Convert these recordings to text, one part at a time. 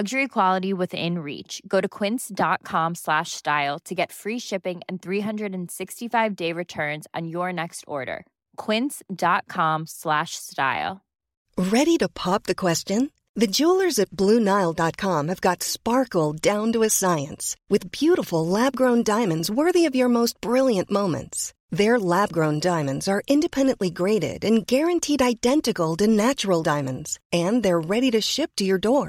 Luxury quality within reach. Go to quince.com/style to get free shipping and 365-day returns on your next order. Quince.com/style. Ready to pop the question? The jewelers at BlueNile.com have got sparkle down to a science with beautiful lab-grown diamonds worthy of your most brilliant moments. Their lab-grown diamonds are independently graded and guaranteed identical to natural diamonds, and they're ready to ship to your door.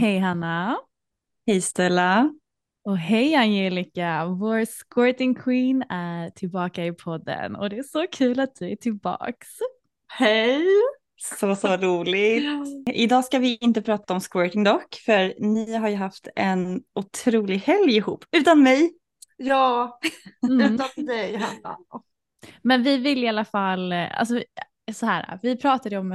Hej Hanna. Hej Stella. Och hej Angelica. Vår squirting queen är tillbaka i podden. Och det är så kul att du är tillbaks. Hej. Så roligt. Idag ska vi inte prata om squirting dock. För ni har ju haft en otrolig helg ihop. Utan mig. Ja, utan dig Hanna. Men vi vill i alla fall... Alltså, så här, vi pratade om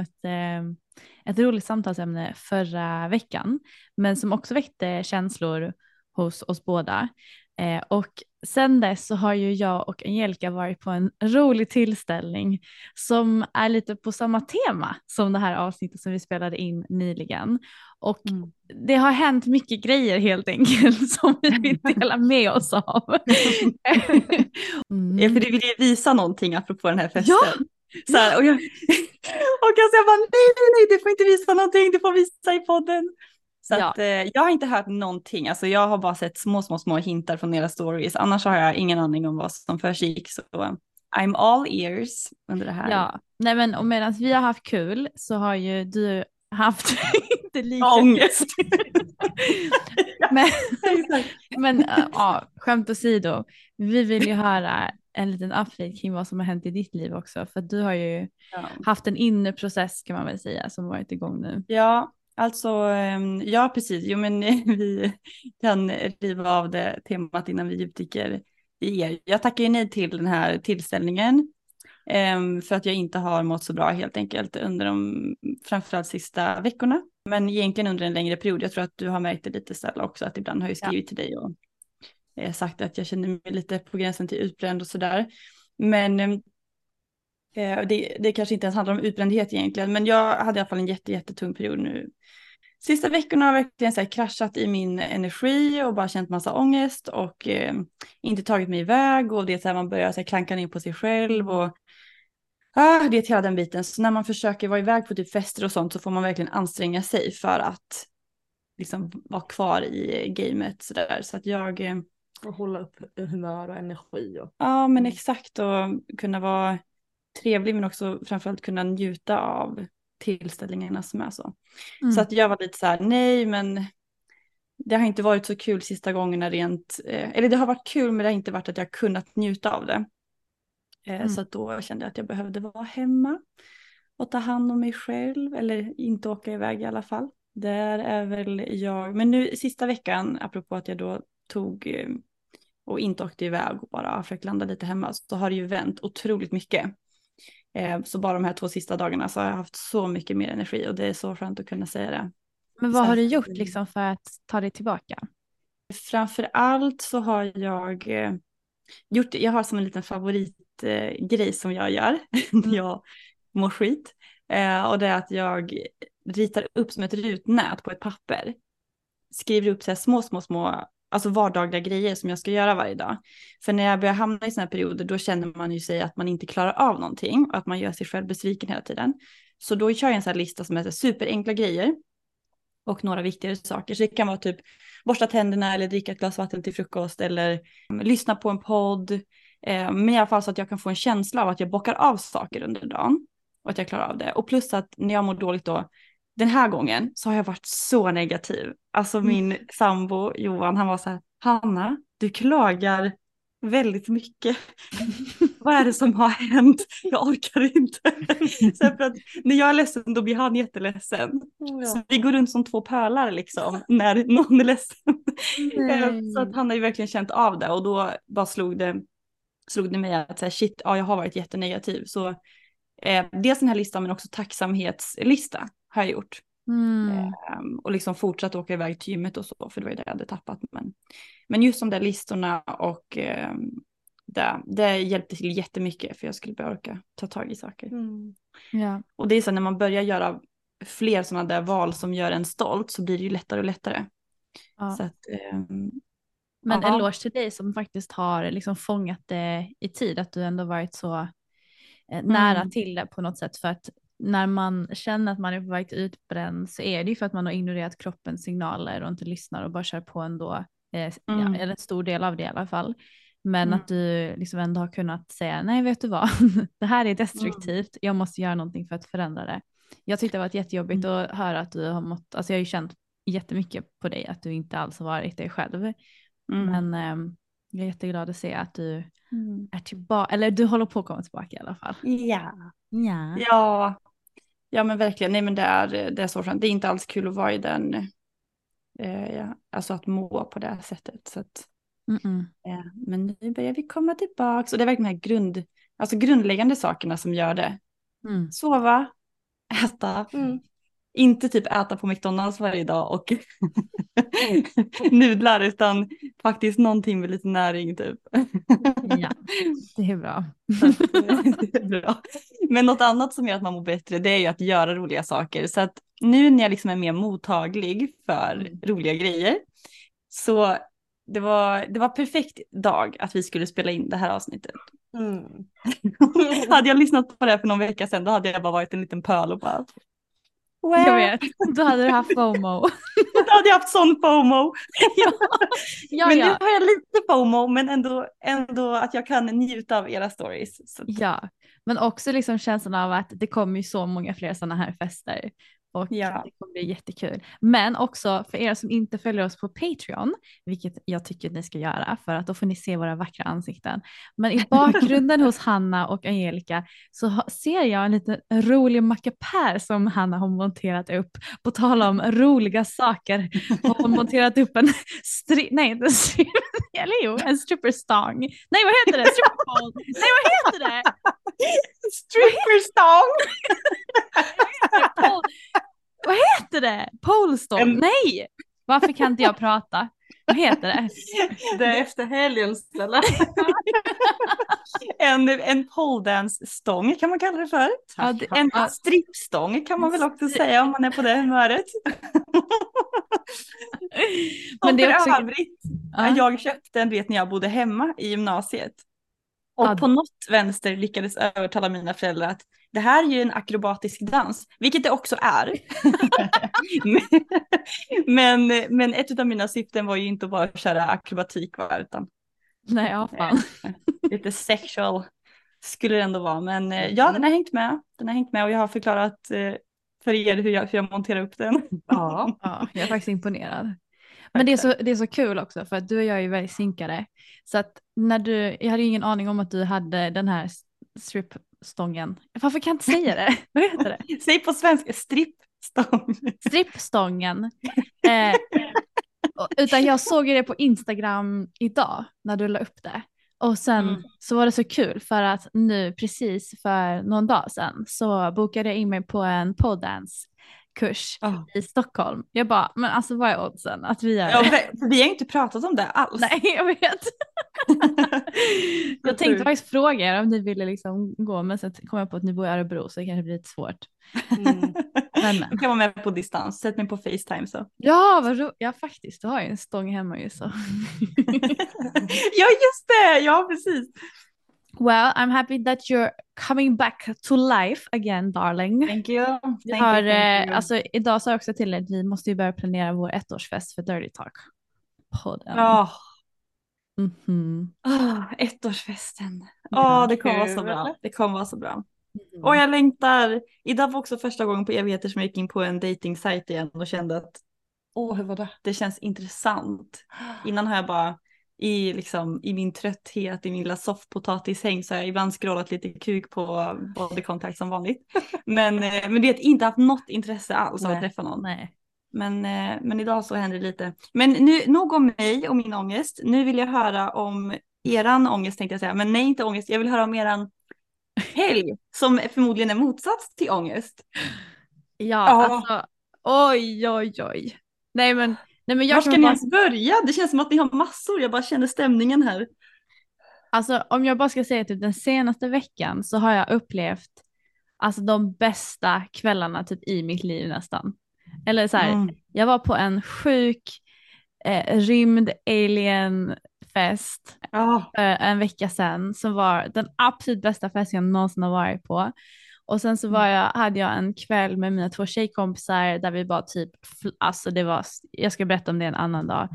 ett roligt samtalsämne förra veckan, men som också väckte känslor hos oss båda. Och sen dess så har ju jag och Angelica varit på en rolig tillställning som är lite på samma tema som det här avsnittet som vi spelade in nyligen. Och det har hänt mycket grejer helt enkelt som vi vill dela med oss av. Ja, för du vill ju visa någonting apropå den här festen. Ja! Så här, och jag bara nej, du får inte visa någonting, du får visa i podden. Så ja. Att, jag har inte hört någonting, alltså jag har bara sett små hintar från era stories, annars har jag ingen aning om vad som försiggick, så I'm all ears under det här. Ja, nej men och medan vi har haft kul så har ju du haft inte lika ångest. men ja, skämt åsido, vi vill ju höra en liten update kring vad som har hänt i ditt liv också. För du har ju haft en inre process kan man väl säga som varit igång nu. Ja, alltså ja precis. Jo men vi kan riva av det temat innan vi djupdyker i er. Jag tackar ju nej till den här tillställningen. För att jag inte har mått så bra helt enkelt under de framförallt sista veckorna. Men egentligen under en längre period. Jag tror att du har märkt det lite Stella också. Att ibland har jag skrivit till dig och sagt att jag känner mig lite på gränsen till utbränd och sådär. Men det kanske inte ens handlar om utbrändhet egentligen. Men jag hade i alla fall en jättetung period nu. Sista veckorna har verkligen så här kraschat i min energi och bara känt massa ångest. Och inte tagit mig iväg. Och det är så här, man börjar så här, klanka ner på sig själv. Och det är hela den biten. Så när man försöker vara iväg på typ fester och sånt så får man verkligen anstränga sig för att liksom vara kvar i gamet. Så att jag... Och hålla upp humör och energi. Och... Ja, men exakt. Och kunna vara trevlig men också framförallt kunna njuta av tillställningarna som är så. Så att jag var lite så här, nej men det har inte varit så kul sista gångerna rent. Eller det har varit kul men det har inte varit att jag kunnat njuta av det. Så att då kände jag att jag behövde vara hemma. Och ta hand om mig själv. Eller inte åka iväg i alla fall. Där är väl jag. Men nu sista veckan, apropå att jag då tog och inte åkte iväg och bara försökte landa lite hemma, så har det ju vänt otroligt mycket. Så bara de här 2 sista dagarna så har jag haft så mycket mer energi och det är så skönt att kunna säga det. Men vad har du gjort liksom för att ta dig tillbaka? Framförallt så har jag jag har som en liten favoritgrej som jag gör när jag mår skit. Och det är att jag ritar upp som ett rutnät på ett papper. Skriver upp så här små, alltså vardagliga grejer som jag ska göra varje dag. För när jag börjar hamna i såna här perioder, då känner man ju sig att man inte klarar av någonting. Och att man gör sig själv besviken hela tiden. Så då kör jag en sån här lista som är superenkla grejer. Och några viktigare saker. Så det kan vara typ borsta tänderna eller dricka ett glas vatten till frukost. Eller lyssna på en podd. Men i alla fall så att jag kan få en känsla av att jag bockar av saker under dagen. Och att jag klarar av det. Och plus att när jag mår dåligt då, den här gången så har jag varit så negativ. Alltså min sambo Johan, han var så här: Hanna, du klagar väldigt mycket. Vad är det som har hänt? Jag orkar inte. Så för att när jag är ledsen då blir han jätteledsen. Oh, ja. Så vi går runt som två pölar liksom när någon är ledsen. Så att han har ju verkligen känt av det. Och då bara slog det mig att så här, shit, ja, jag har varit jättenegativ. Så dels den här listan men också tacksamhetslista har jag gjort. Och liksom fortsatt åka iväg till gymmet och så, för det var ju det jag hade tappat. Men just de där listorna och det hjälpte till jättemycket för jag skulle börja orka ta tag i saker. Yeah. Och det är så när man börjar göra fler sådana där val som gör en stolt så blir det ju lättare och lättare. Ja. Så att, men en eloge till dig som faktiskt har liksom fångat det i tid, att du ändå varit så nära till det på något sätt. För att när man känner att man är på väg till utbränd så är det ju för att man har ignorerat kroppens signaler och inte lyssnar och bara kör på ändå, eller en stor del av det i alla fall. Men att du liksom ändå har kunnat säga, nej vet du vad, det här är destruktivt, jag måste göra någonting för att förändra det. Jag tyckte det var jättejobbigt att höra att du har mått, alltså jag har ju känt jättemycket på dig att du inte alls har varit dig själv. Men jag är jätteglad att se att du är tillbaka, eller du håller på att komma tillbaka i alla fall. Ja, men verkligen. Nej, men det är så skönt. Det är inte alls kul att vara i den, alltså att må på det sättet. Så att, men nu börjar vi komma tillbaka. Och det är verkligen de här grundläggande sakerna som gör det. Sova, äta. Inte typ äta på McDonald's varje dag och nudlar, utan faktiskt någonting med lite näring typ. Ja, det är bra. Det är bra. Men något annat som gör att man mår bättre, det är ju att göra roliga saker. Så att nu när jag liksom är mer mottaglig för roliga grejer, så det var perfekt dag att vi skulle spela in det här avsnittet. Hade jag lyssnat på det för någon vecka sedan, då hade jag bara varit en liten pöl och bara... Wow. Jag vet, då hade du haft FOMO. Då hade jag haft sån FOMO. Ja. Men nu har jag lite FOMO, men ändå att jag kan njuta av era stories. Så. Ja, men också liksom känslan av att det kommer ju så många fler sådana här fester. Och det kommer bli jättekul. Men också för er som inte följer oss på Patreon, vilket jag tycker att ni ska göra, för att då får ni se våra vackra ansikten. Men i bakgrunden hos Hanna och Angelica så ser jag en liten rolig mackapär som Hanna har monterat upp. På tal om roliga saker har hon monterat upp en en stripperstång. Nej, vad heter det? Stripperstång. Nej, vad heter det? Stripperstång. Vad heter det? Polestång? Nej! Varför kan inte jag prata? Vad heter det? Det är efter helgen, Stella. En poledance-stång kan man kalla det för. Ja, en strippstång kan man väl också säga om man är på det humöret. Men det är också... övrigt, jag köpte en, vet ni, jag bodde hemma i gymnasiet. Och på något vänster lyckades övertala mina föräldrar att det här är ju en akrobatisk dans, vilket det också är. men ett av mina syften var ju inte bara att köra akrobatik, utan lite sexual skulle det ändå vara. Men ja, den har hängt med och jag har förklarat för er hur jag monterar upp den. Ja, jag är faktiskt imponerad. Men det är så kul också, för att du och jag är ju väldigt synkade. Så att jag hade ju ingen aning om att du hade den här stripstången. Varför kan jag inte säga det? Vad heter det? Säg på svenska, strippstång. Strippstången. Utan jag såg ju det på Instagram idag när du la upp det. Och sen så var det så kul, för att nu precis för någon dag sedan så bokade jag in mig på en poddance kurs i Stockholm. Jag bara, men alltså vad är oddsen att vi är... Ja, för vi har inte pratat om det alls. Nej, jag vet. Jag tänkte faktiskt fråga er om ni ville liksom gå, men sen kom jag på att ni bor i Örebro så det kanske blir lite svårt. Mm. Men. Jag kan vara med på distans, sätt mig på FaceTime så. Ja, vad roligt. Ja, faktiskt, du har ju en stång hemma ju så. Ja, just det! Ja, precis. Well, I'm happy that you're coming back to life again, darling. Thank you. Thank you. Alltså, idag sa jag också till er att vi måste ju börja planera vår ettårsfest för Dirty Talk. Ettårsfesten. Det kommer vara så bra. Det kommer vara så bra. Mm. Och jag längtar. Idag var också första gången på evigheter som jag gick in på en dating-sajt igen och kände att hur var det? Det känns intressant. Innan har jag bara i min trötthet, i min lilla soffpotatishäng så har jag ibland scrollat lite kuk på bodykontakt som vanligt. Men vet inte haft något intresse alls av att träffa någon. Nej. Men idag så händer det lite. Men nu, nog om mig och min ångest. Nu vill jag höra om eran ångest tänkte jag säga. Men nej, inte ångest. Jag vill höra om eran helg som förmodligen är motsats till ångest. Ja. Alltså. Oj. Nej, men var ska ni ens börja? Det känns som att ni har massor. Jag bara känner stämningen här. Alltså om jag bara ska säga typ den senaste veckan så har jag upplevt alltså de bästa kvällarna typ i mitt liv nästan. Eller så här, jag var på en sjuk rymd alien fest en vecka sedan som var den absolut bästa festen jag någonsin har varit på. Och sen så hade jag en kväll med mina 2 tjejkompisar där vi bara typ, alltså det var, jag ska berätta om det en annan dag.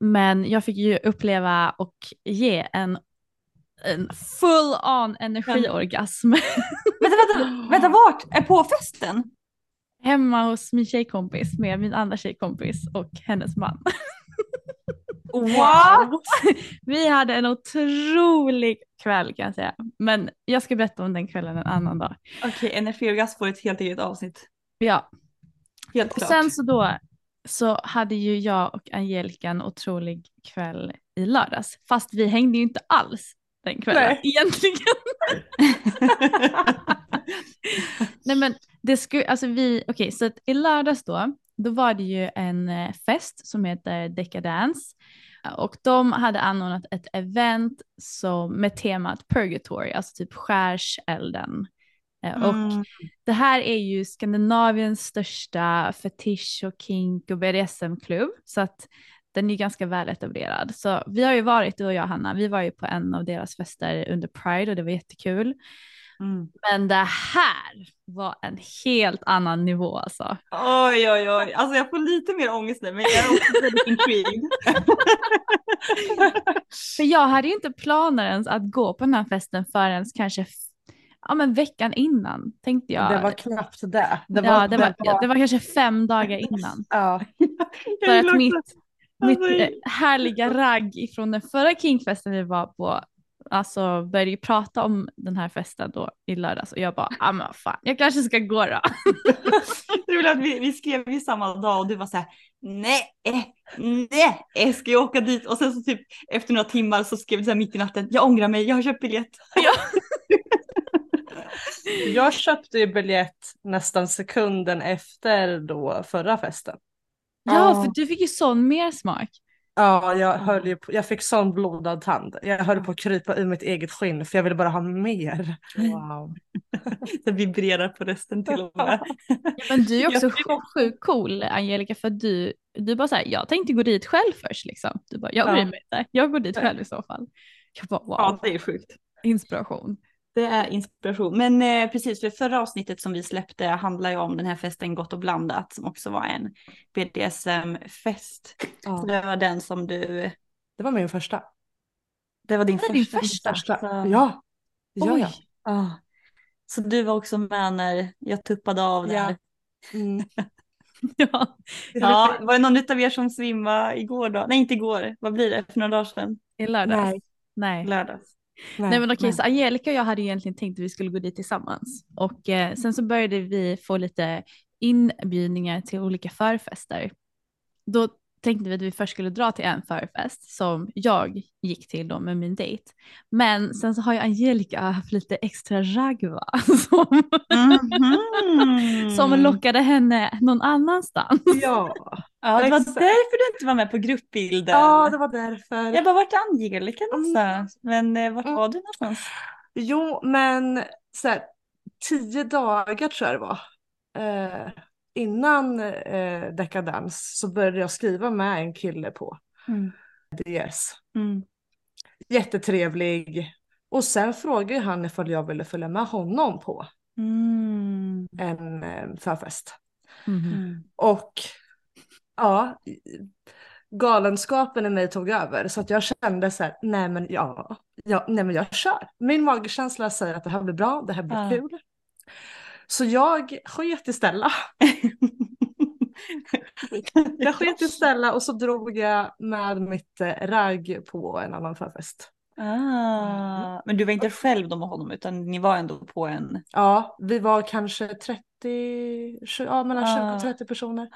Men jag fick ju uppleva och ge en full on energiorgasm. Vänta, vart? Är på festen? Hemma hos min tjejkompis med min andra tjejkompis och hennes man. What? Vi hade en otrolig kväll kan jag säga. Men jag ska berätta om den kvällen en annan dag. Okej, energiorgasm får ett helt eget avsnitt. Ja. Helt klart. Och sen så hade ju jag och Angelica en otrolig kväll i lördags. Fast vi hängde ju inte alls den kvällen. Nej. Egentligen. Nej men det skulle, alltså vi, okej, så att i lördags då var det ju en fest som heter Decadance och de hade anordnat ett event som, med temat Purgatory, alltså typ skärselden. Och det här är ju Skandinaviens största fetish och kink och BDSM-klubb så att den är ganska väl etablerad. Så vi har ju varit, du och jag Hanna, vi var ju på en av deras fester under Pride och det var jättekul. Men det här var en helt annan nivå alltså. Oj. Alltså jag får lite mer ångest nu, men jag är också väldigt intrigued. För jag hade ju inte planer ens att gå på den här festen förrän kanske veckan innan tänkte jag. Det var knappt det. Det var kanske 5 dagar innan. Ja. För att mitt härliga ragg ifrån den förra kinkfesten vi var på alltså började ju prata om den här festen då i lördags och jag bara men fan, jag kanske ska gå då. Vi skrev ju samma dag och du var så här: nej, ska jag åka dit? Och sen så typ efter några timmar så skrev du så här mitt i natten: jag ångrar mig, jag har köpt biljett. Jag köpte ju biljett nästan sekunden efter då förra festen. Ja, för du fick ju sån mer smak. Ja, jag fick sån blodad tand. Jag höll på att krypa ur mitt eget skinn för jag ville bara ha mer. Wow. Det vibrerar på resten till och med. Ja, men du är också sjukt cool, Angelica, för du bara så här, jag tänkte gå dit själv först liksom. Du bara, jag bryr mig inte. Jag går dit själv i så fall. Jag bara, wow. Ja, det är sjukt. Inspiration. Det är inspiration. Men precis, för förra avsnittet som vi släppte handlar ju om den här festen Gott och blandat som också var en BDSM-fest. Så det var den som du... Det var min första. Det var din första. Så... Ja. Så du var också med när jag tuppade av där. Ja. Var det någon av er som svimmade igår då? Nej, inte igår. Vad blir det? För några dagar sedan? I lördags. Nej. Lördags. Nej men okej, så Angelica och jag hade egentligen tänkt att vi skulle gå dit tillsammans. Och sen så började vi få lite inbjudningar till olika förfester. Då tänkte vi att vi först skulle dra till en förfest som jag gick till då med min dejt. Men sen så har ju Angelica haft lite extra ragg, va? Som lockade henne någon annanstans. Ja, ja, det var därför du inte var med på gruppbilden. Ja, det var därför. Jag bara, vart är Angelica någonstans? Men vart var du någonstans? Jo, men så här, 10 dagar tror jag det var. Innan Decadance så började jag skriva med en kille på DS. Jättetrevlig. Och sen frågade han ifall jag ville följa med honom på en förfest. Och ja, galenskapen i mig tog över. Så att jag kände så här, nej men jag kör. Min magkänsla säger att det här blir bra, det här blir kul. Så jag sket i Stella. Jag sket i Stella och så drog jag med mitt ragg på en annan förfest. Ah, men du var inte själv då med honom, utan ni var ändå på en... Ja, vi var kanske 20 och 30 personer.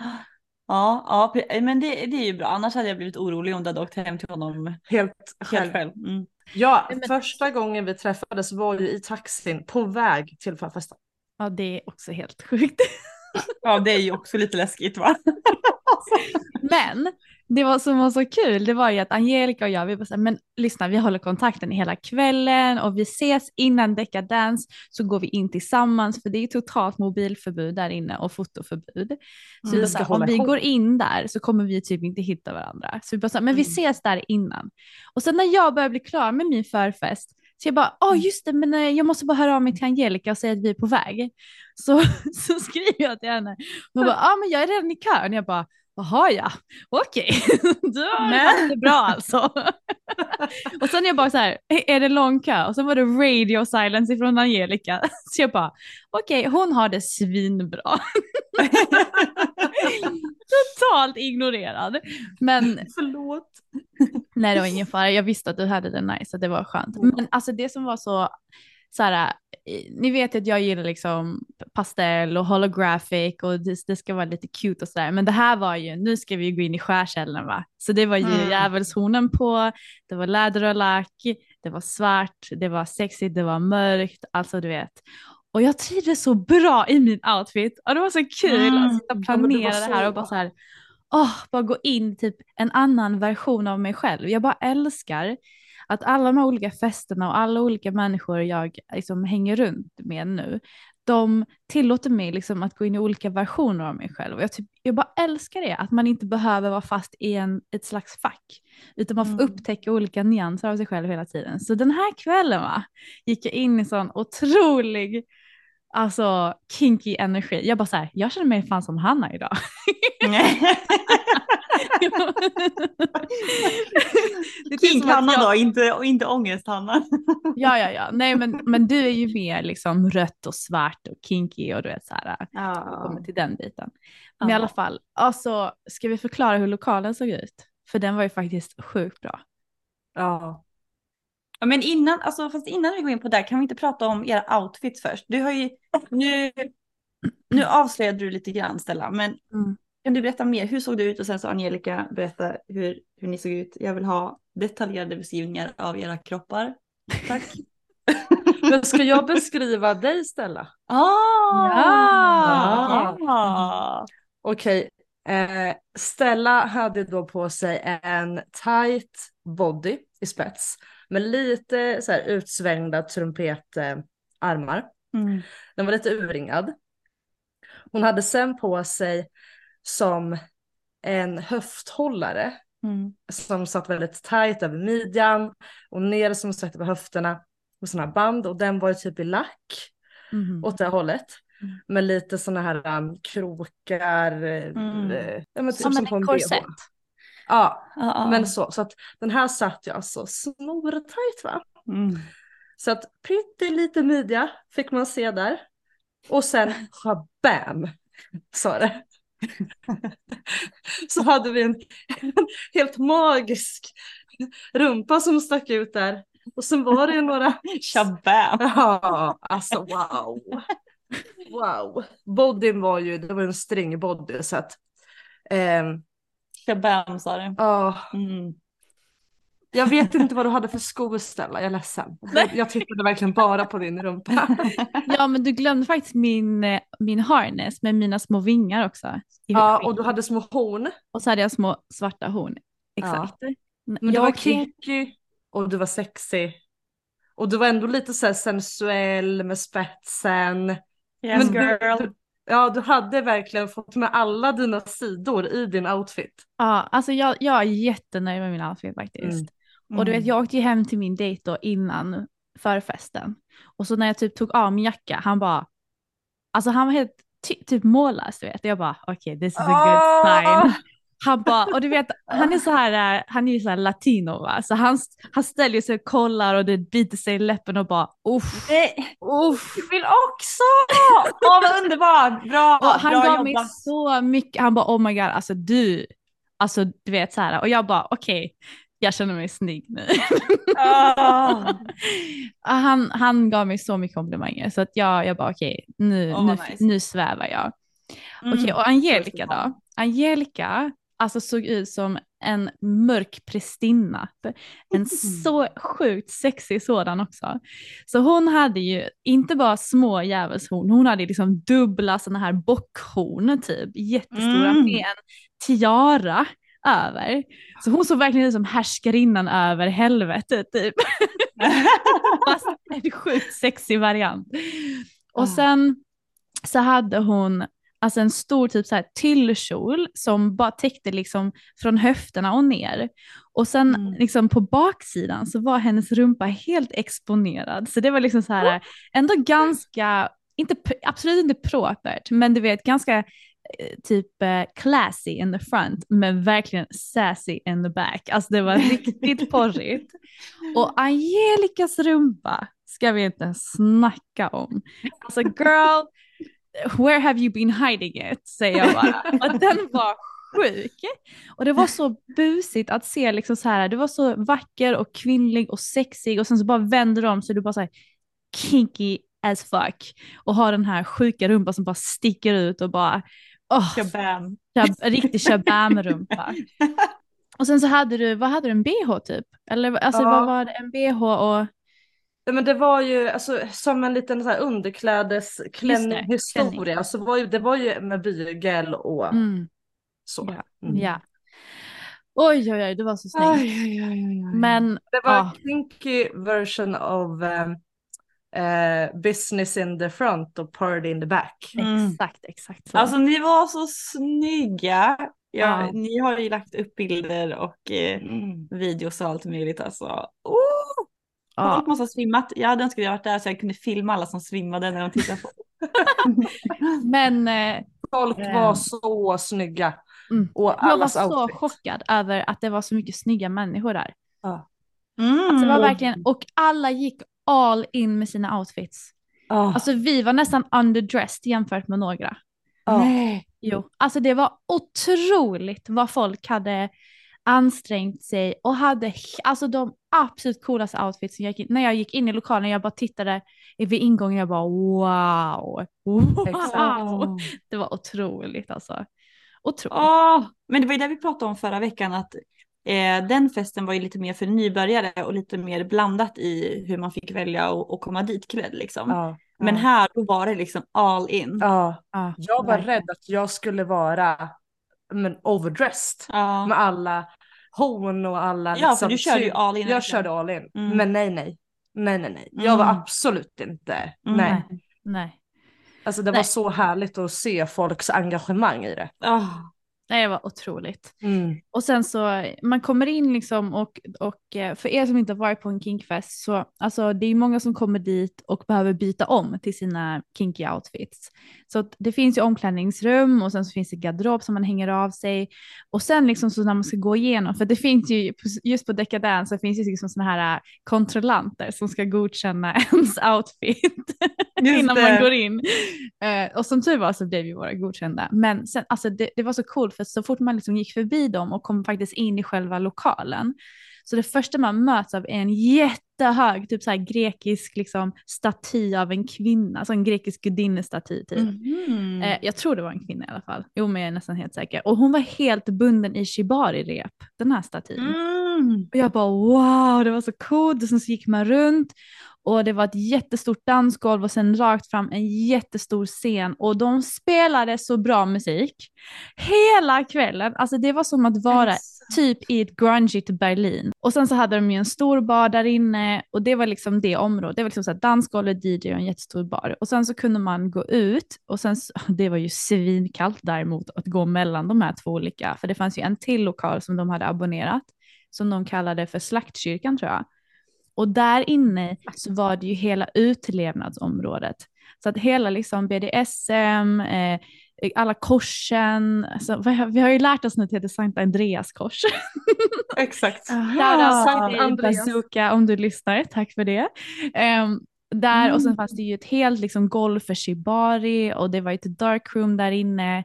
Ja, men det är ju bra. Annars hade jag blivit orolig om du hade åkt hem till honom helt själv. Mm. Ja, första gången vi träffades var ju i taxin på väg till förfesten. Ja, det är också helt sjukt. Ja, det är ju också lite läskigt, va? Men det var som var så kul, det var ju att Angelica och jag, vi bara så här, men lyssna, vi håller kontakten hela kvällen och vi ses innan Decadance, så går vi in tillsammans, för det är totalt mobilförbud där inne och fotoförbud. Så vi bara så här, om vi går in där så kommer vi typ inte hitta varandra. Så vi bara så här, men vi ses där innan. Och sen när jag började bli klar med min förfest, så jag bara, just det, men jag måste bara höra av mig till Angelica och säga att vi är på väg. Så skriver jag till henne. Hon bara, men jag är redan i kön. Jag bara, jaha, ja, okej. Du har det bra alltså. Och sen är jag bara så här, är det lång kö? Och sen var det radio silence ifrån Angelica. Så jag bara, okej, hon har det svinbra. Totalt ignorerad. Men förlåt. Nej, det var ingen fara. Jag visste att du hade det nice, så det var skönt. Men alltså det som var så här, ni vet att jag gillar liksom pastell och holographic och det ska vara lite cute och sådär. Men det här var ju, nu ska vi ju gå in i skärkällan, va? Så det var ju djävulshornen på, det var läder och lack, det var svart, det var sexigt, det var mörkt, alltså du vet. Och jag trivdes så bra i min outfit. Och det var så kul att sitta och planera det här och bara så här, bara gå in typ en annan version av mig själv. Jag bara älskar att alla de olika festerna och alla olika människor jag liksom hänger runt med nu, de tillåter mig liksom att gå in i olika versioner av mig själv. Och jag bara älskar det, att man inte behöver vara fast i ett slags fack, utan man får upptäcka olika nyanser av sig själv hela tiden. Så den här kvällen, va, gick jag in i sån otrolig, alltså kinky energi. Jag bara så här, jag känner mig fan som Hanna idag. Kink-Hanna då, inte ångest-Hanna. Ja. Nej, men du är ju mer liksom rött och svart och kinky och du vet såhär, kommer till den biten. Men i alla fall, alltså, ska vi förklara hur lokalen såg ut? För den var ju faktiskt sjukt bra. Ja, men innan, alltså, fast innan vi går in på det här, kan vi inte prata om era outfits först? Du har ju, nu avslöjade du lite grann, Stella, men kan du berätta mer? Hur såg du ut? Och sen så Angelica, berätta hur ni såg ut. Jag vill ha detaljerade beskrivningar av era kroppar. Tack. Men ska jag beskriva dig, Stella? Ja. Okej. Stella hade då på sig en tight body i spets, med lite så här utsvängda trumpetarmar. Den var lite urringad. Hon hade sen på sig som en höfthållare som satt väldigt tajt över midjan och ner som satt över höfterna och sådana band, och den var ju typ i lack åt det hållet, med lite sådana här krokar som en korsett. Men så att den här satt jag alltså snortajt, va? Så att pyttelite midja fick man se där, och sen bam, sa det. Så hade vi en helt magisk rumpa som stack ut där, och sen var det några shabam. Alltså wow, bodyn var ju, det var en stringbody, så att riktiga bamsar. Jag vet inte vad du hade för skor, Stella. Jag är ledsen. Jag tittade verkligen bara på din rumpa. Ja, men du glömde faktiskt min harness med mina små vingar också. Ja, och du hade små horn. Och så hade jag små svarta horn. Exakt. Ja. Men du var kinky och du var sexy. Och du var ändå lite så här sensuell med spetsen. Yes, men girl. Du hade verkligen fått med alla dina sidor i din outfit. Ja, alltså jag är jättenöjd med min outfit faktiskt. Och du vet, jag åkte ju hem till min dejt då innan förfesten. Och så när jag typ tog av min jacka, han bara... Alltså han var helt typ målas, du vet. Jag bara, okej, this is a good sign. Han bara, och du vet, han är ju så här latino, va? Så han ställer sig och kollar och det biter sig i läppen och bara, uff. Jag vill också! Åh, vad underbart! Bra, och han bra gav jobbat. Mig så mycket, han bara, oh my god, alltså du vet så här. Och jag bara, okej. Jag känner mig snygg nu. Han gav mig så mycket komplimanger. Så att jag bara nu svävar jag. Okej, och Angelica då? Angelica alltså såg ut som en mörk prästinna. En så sjukt sexig sådan också. Så hon hade ju inte bara små djävulshorn. Hon hade liksom dubbla sådana här bockhorn typ. Jättestora med en tiara över. Så hon såg verkligen ut som härskarinnan över helvetet typ. Fast en sjukt sexig variant. Och sen så hade hon alltså en stor typ så här tyllkjol som bara täckte liksom från höfterna och ner. Och sen liksom på baksidan så var hennes rumpa helt exponerad. Så det var liksom så här ändå ganska, absolut inte propert, men du vet ganska typ classy in the front men verkligen sassy in the back. Alltså det var riktigt porrigt. Och Angelicas rumpa ska vi inte snacka om. Alltså girl, where have you been hiding it? Säger jag bara. Och den var sjuk. Och det var så busigt att se liksom så här, det var så vacker och kvinnlig och sexig och sen så bara vänder de så du bara så här kinky as fuck och har den här sjuka rumpan som bara sticker ut och bara shabam. Riktig shabam-rumpa. Och sen så hade du, vad hade du, en BH typ? Eller alltså vad var det, en BH och... Men det var ju alltså, som en liten så här underklädesklänning-historia. Så det var ju med bygel och så. Ja. Ja. Oj, det var så snyggt. Men det var en kinky version av business in the front och party in the back. Exakt så. Alltså ni var så snygga. Ja. Ni har ju lagt upp bilder och videos och allt möjligt alltså. Folk måste ha svimmat. Jag hade önskat att jag varit där så jag kunde filma alla som svimmade när de tittade på. Men folk var så snygga. Och jag var så chockad över att det var så mycket snygga människor där. Alltså, det var verkligen, och alla gick all in med sina outfits. Alltså vi var nästan underdressed jämfört med några. Nej. Jo. Alltså det var otroligt vad folk hade ansträngt sig och hade alltså de absolut coolaste outfits. När jag gick in i lokalen, jag bara tittade vid ingången, jag bara wow. Exakt. Det var otroligt alltså. Otroligt. Men det var ju det vi pratade om förra veckan, att den festen var ju lite mer för nybörjare och lite mer blandat i hur man fick välja och komma dit klädd liksom. Men här då var det liksom all in. Jag var rädd att jag skulle vara overdressed med alla horn och alla liksom, du körde ju all in. Jag körde all in. Men nej. Jag var absolut inte. Nej. Alltså det var så härligt att se folks engagemang i det. Nej, det var otroligt. Och sen så, man kommer in liksom och för er som inte har varit på en kinkfest så, alltså det är många som kommer dit och behöver byta om till sina kinky outfits. Så det finns ju omklädningsrum och sen så finns det garderob som man hänger av sig. Och sen liksom så när man ska gå igenom, för det finns ju, just på Decadance så finns ju liksom såna här kontrollanter som ska godkänna ens outfit innan man går in. Och som tur var så blev ju våra godkända. Men sen, alltså det var så coolt. För så fort man liksom gick förbi dem och kom faktiskt in i själva lokalen Så det första man möts av är en jättehög, typ så här grekisk liksom, staty av en kvinna. Alltså en grekisk gudinnestaty typ. Mm. Jag tror det var en kvinna i alla fall. Jo, men jag är nästan helt säker. Och hon var helt bunden i shibari-rep, den här statyn. Mm. Och jag bara wow, det var så coolt. Och sen så gick man runt. Och det var ett jättestort dansgolv och sen rakt fram en jättestor scen. Och de spelade så bra musik hela kvällen. Alltså det var som att vara typ i ett grungigt Berlin. Och sen så hade de ju en stor bar där inne. Och det var liksom det området. Det var liksom så här dansgolv, DJ och en jättestor bar. Och sen så kunde man gå ut. Och sen så, det var ju svinkallt däremot att gå mellan de här två olika. För det fanns ju en till lokal som de hade abonnerat. Som de kallade för Slaktkyrkan tror jag. Och där inne så var det ju hela utlevnadsområdet. Så att hela liksom BDSM, alla korsen. Alltså, vi har ju lärt oss nu att det heter Sankt Andreas kors. Exakt. Sankt Andreas. Bazooka, om du lyssnar, tack för det. Där och sen fanns det ju ett helt liksom, golv för shibari. Och det var ett darkroom där inne.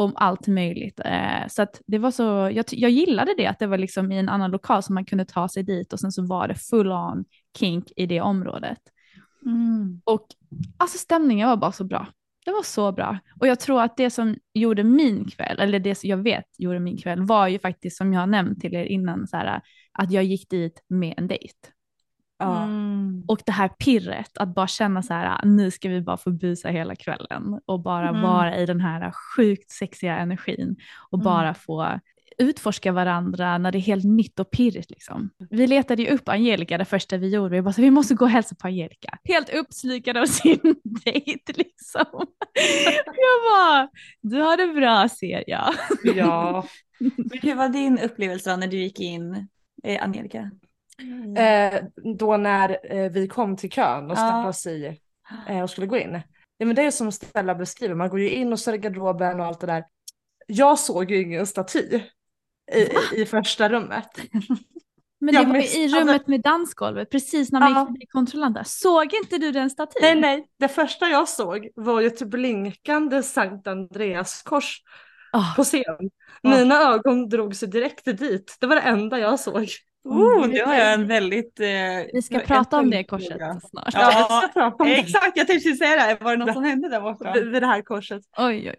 Om allt möjligt. Så att det var så, jag gillade det. Att det var liksom i en annan lokal som man kunde ta sig dit. Och sen så var det full on kink i det området. Mm. Och alltså stämningen var bara så bra. Det var så bra. Och jag tror att det som gjorde min kväll. Eller det som jag vet gjorde min kväll. Var ju faktiskt som jag nämnt till er innan. Så här, att jag gick dit med en dejt. Ja. Mm. Och det här pirret att bara känna så här, nu ska vi bara få busa hela kvällen och bara vara i den här sjukt sexiga energin och bara få utforska varandra när det är helt nytt och pirrigt liksom. Vi letade ju upp Angelica det första vi gjorde, vi bara så, vi måste gå och hälsa på Angelica. Helt uppslukade av sin dejt liksom. Jag bara, du har det bra ser jag. Ja. Men hur var din upplevelse när du gick in Angelica? Då när vi kom till kön och stappade oss i och skulle gå in. Ja, men det är som Stella beskriver, man går ju in och ser garderoben och allt det där. Jag såg ju ingen staty i första rummet. Men det var ju i rummet med dansgolvet, precis när man gick till kontrollanten. Såg inte du den statyn? Nej, det första jag såg var ju ett blinkande Sankt Andreas kors på scen. Mina ögon drog sig direkt dit, det var det enda jag såg. Det var en väldigt... vi ska prata om det korset snart. Ja, exakt, jag tänkte säga det här. Var det något som hände där borta? Vid det här korset. Oj.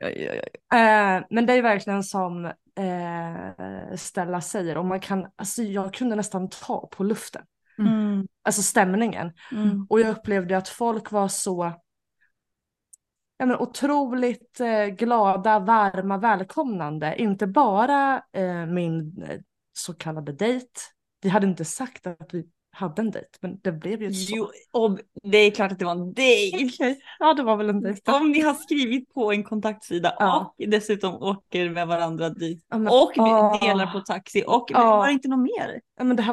Men det är verkligen som Stella säger. Och man kan, alltså, jag kunde nästan ta på luften. Mm. Alltså stämningen. Mm. Och jag upplevde att folk var så... otroligt glada, varma, välkomnande. Inte bara min så kallade dejt. Vi hade inte sagt att vi hade en dejt, men det blev ju så. Jo, det är klart att det var en dejt. Okay. Ja, det var väl en dejt. Om ni har skrivit på en kontaktsida och dessutom åker med varandra dit. Ja, men, och delar på taxi och var det inte något mer? Ja, men det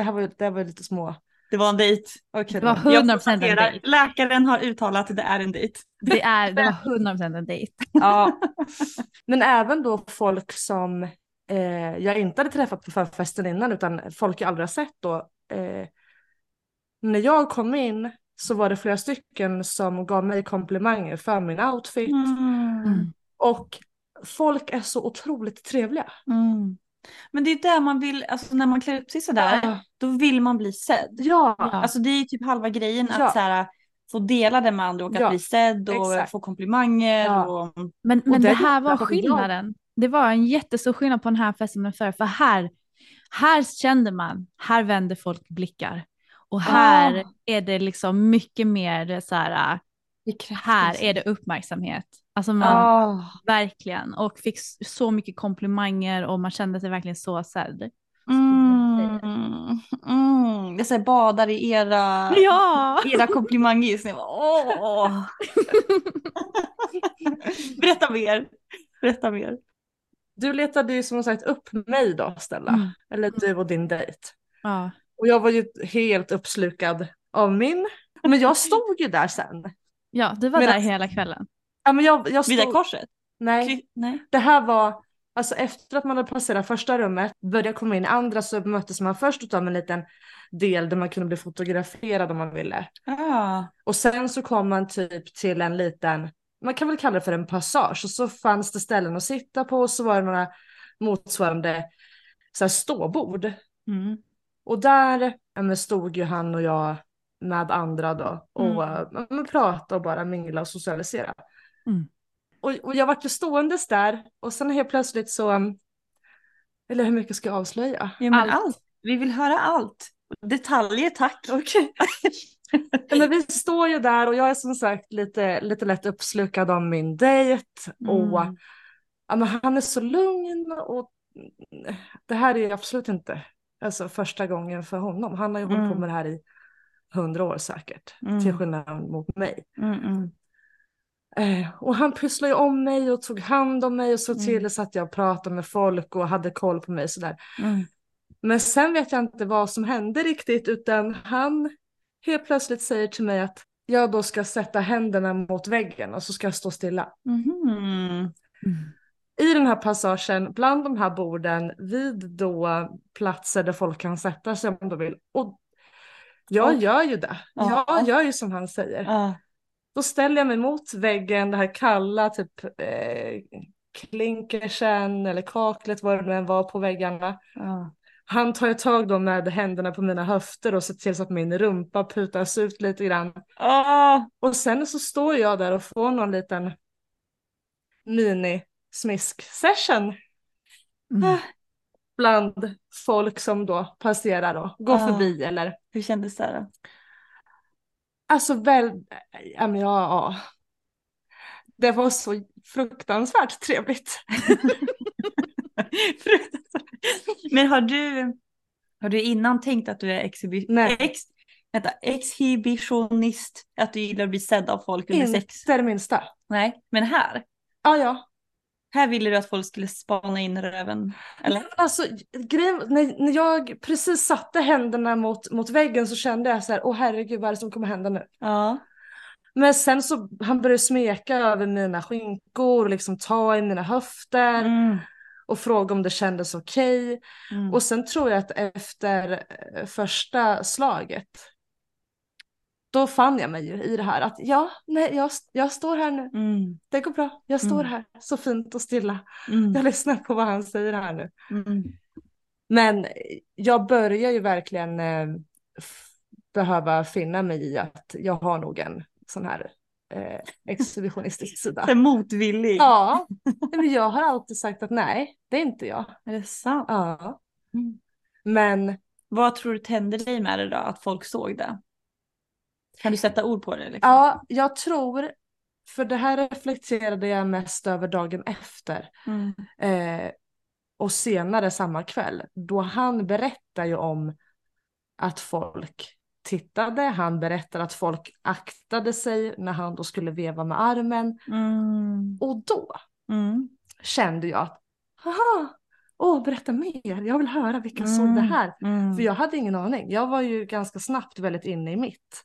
här var lite små. Det var en dejt. Okay, det var 100% en dejt. Läkaren har uttalat att det är en dejt. Det var 100% en dejt. Ja. Men även då folk som... jag inte hade träffat på förfesten innan utan folk jag aldrig har sett då. När jag kom in så var det flera stycken som gav mig komplimanger för min outfit. Mm. Och folk är så otroligt trevliga. Mm. Men det är där man vill, alltså när man klär upp sig sådär, då vill man bli sedd. Ja. Alltså det är ju typ halva grejen att såhär... få dela det med andra och att bli sedd och få komplimanger. Ja. Och, men det här var skillnaden. Det var en jättestor skillnad på den här festen och förra. För här kände man, här vände folk blickar. Och här är det liksom mycket mer så här, här är det uppmärksamhet. Alltså man verkligen, och fick så mycket komplimanger och man kände sig verkligen så sedd. Jag säger badar i era komplimanger just nu. Berätta mer. Du letade ju som sagt upp mig då, Stella. Eller du och din dejt. Och jag var ju helt uppslukad av min. Men jag stod ju där sen. Ja, du var där hela kvällen. Ja, men jag stod... Vid det korset? Nej. Det här var... Alltså efter att man hade passerat första rummet började komma in andra, så möttes man först utav en liten del där man kunde bli fotograferad om man ville. Och sen så kom man typ till en liten, man kan väl kalla det för en passage, och så fanns det ställen att sitta på och så var det några motsvarande så här, ståbord. Och där stod ju han och jag med andra då och pratade och bara mingla och socialisera. Mm. Och jag var ju ståendes där och sen helt plötsligt så, eller hur mycket ska jag avslöja? Ja, men allt. Vi vill höra allt. Detaljer, tack. Okay. Men vi står ju där och jag är som sagt lite lätt uppslukad av min dejt. Och men han är så lugn och det här är absolut inte första gången för honom. Han har ju hållit på med det här i 100 år säkert. Till skillnad mot mig. Och han pysslade ju om mig och tog hand om mig och så till så att jag pratade med folk och hade koll på mig sådär. Men sen vet jag inte vad som hände riktigt, utan han helt plötsligt säger till mig att jag då ska sätta händerna mot väggen och så ska jag stå stilla. I den här passagen, bland de här borden, vid då platser där folk kan sätta sig om de vill. Och jag gör ju det. Jag gör ju som han säger. Då ställer jag mig mot väggen, det här kalla typ klinkersen eller kaklet, vad det än var på väggarna. Han tar ju tag då med händerna på mina höfter och ser till så att min rumpa putas ut lite grann. Och sen så står jag där och får någon liten mini-smisk-session. Bland folk som då passerar och går förbi. Eller... Hur kändes det då? Alltså det var så fruktansvärt trevligt. Men har du innan tänkt att du är exhibitionist, att du gillar att bli sedd av folk under sex? Inte det minsta. Nej, men här? Ja. Här ville du att folk skulle spana in röven, eller? Alltså, grejen, när jag precis satte händerna mot väggen så kände jag så här, åh herregud, vad är det som kommer hända nu? Ja. Men sen så, han började smeka över mina skinkor och liksom ta i mina höfter. Och fråga om det kändes okej. Och sen tror jag att efter första slaget, då fann jag mig ju i det här. Att jag står här nu. Det går bra. Jag står här så fint och stilla. Jag lyssnar på vad han säger här nu. Men jag börjar ju verkligen behöva finna mig i att jag har nog en sån här exhibitionistisk sida. Det är motvillig. Ja, men jag har alltid sagt att nej, det är inte jag. Är det sant? Ja. Men vad tror du tände dig med det då? Att folk såg det? Kan du sätta ord på det? Liksom? Ja, jag tror, för det här reflekterade jag mest över dagen efter. Och senare samma kväll. Då han berättar ju om att folk tittade. Han berättade att folk aktade sig när han då skulle veva med armen. Och då kände jag att berätta mer. Jag vill höra vilka såg det här. För jag hade ingen aning. Jag var ju ganska snabbt väldigt inne i mitt.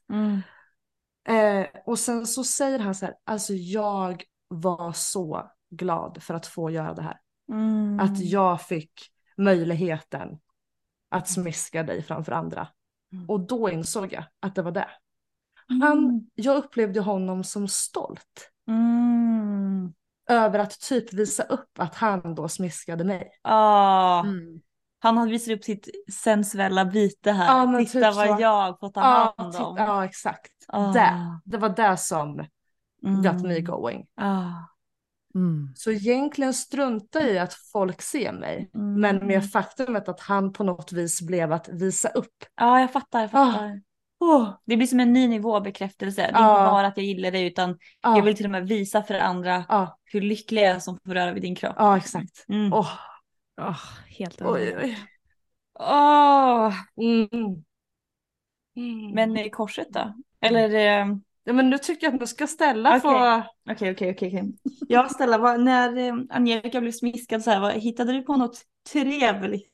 Och sen så säger han så här, alltså jag var så glad för att få göra det här. Att jag fick möjligheten att smiska dig framför andra. Och då insåg jag att det var det. Jag upplevde honom som stolt. Över att typ visa upp att han då smiskade mig. Han hade visat upp sitt sensuella byte här. Titta typ vad jag fått ta hand om. Ja, exakt. Det var det som got me going. Så egentligen strunta i att folk ser mig. Men med faktumet att han på något vis blev att visa upp. Ja, jag fattar, Det blir som en ny nivå bekräftelse. Det är inte bara att jag gillar dig, utan jag vill till och med visa för andra hur lycklig jag är som får röra vid din kropp. Ja, exakt. Helt underbart. Men korset då? Eller... Ja, men nu tycker jag att du ska ställa på... Okej. Jag ställer, när Angelica blev smiskad så här, hittade du på något trevligt?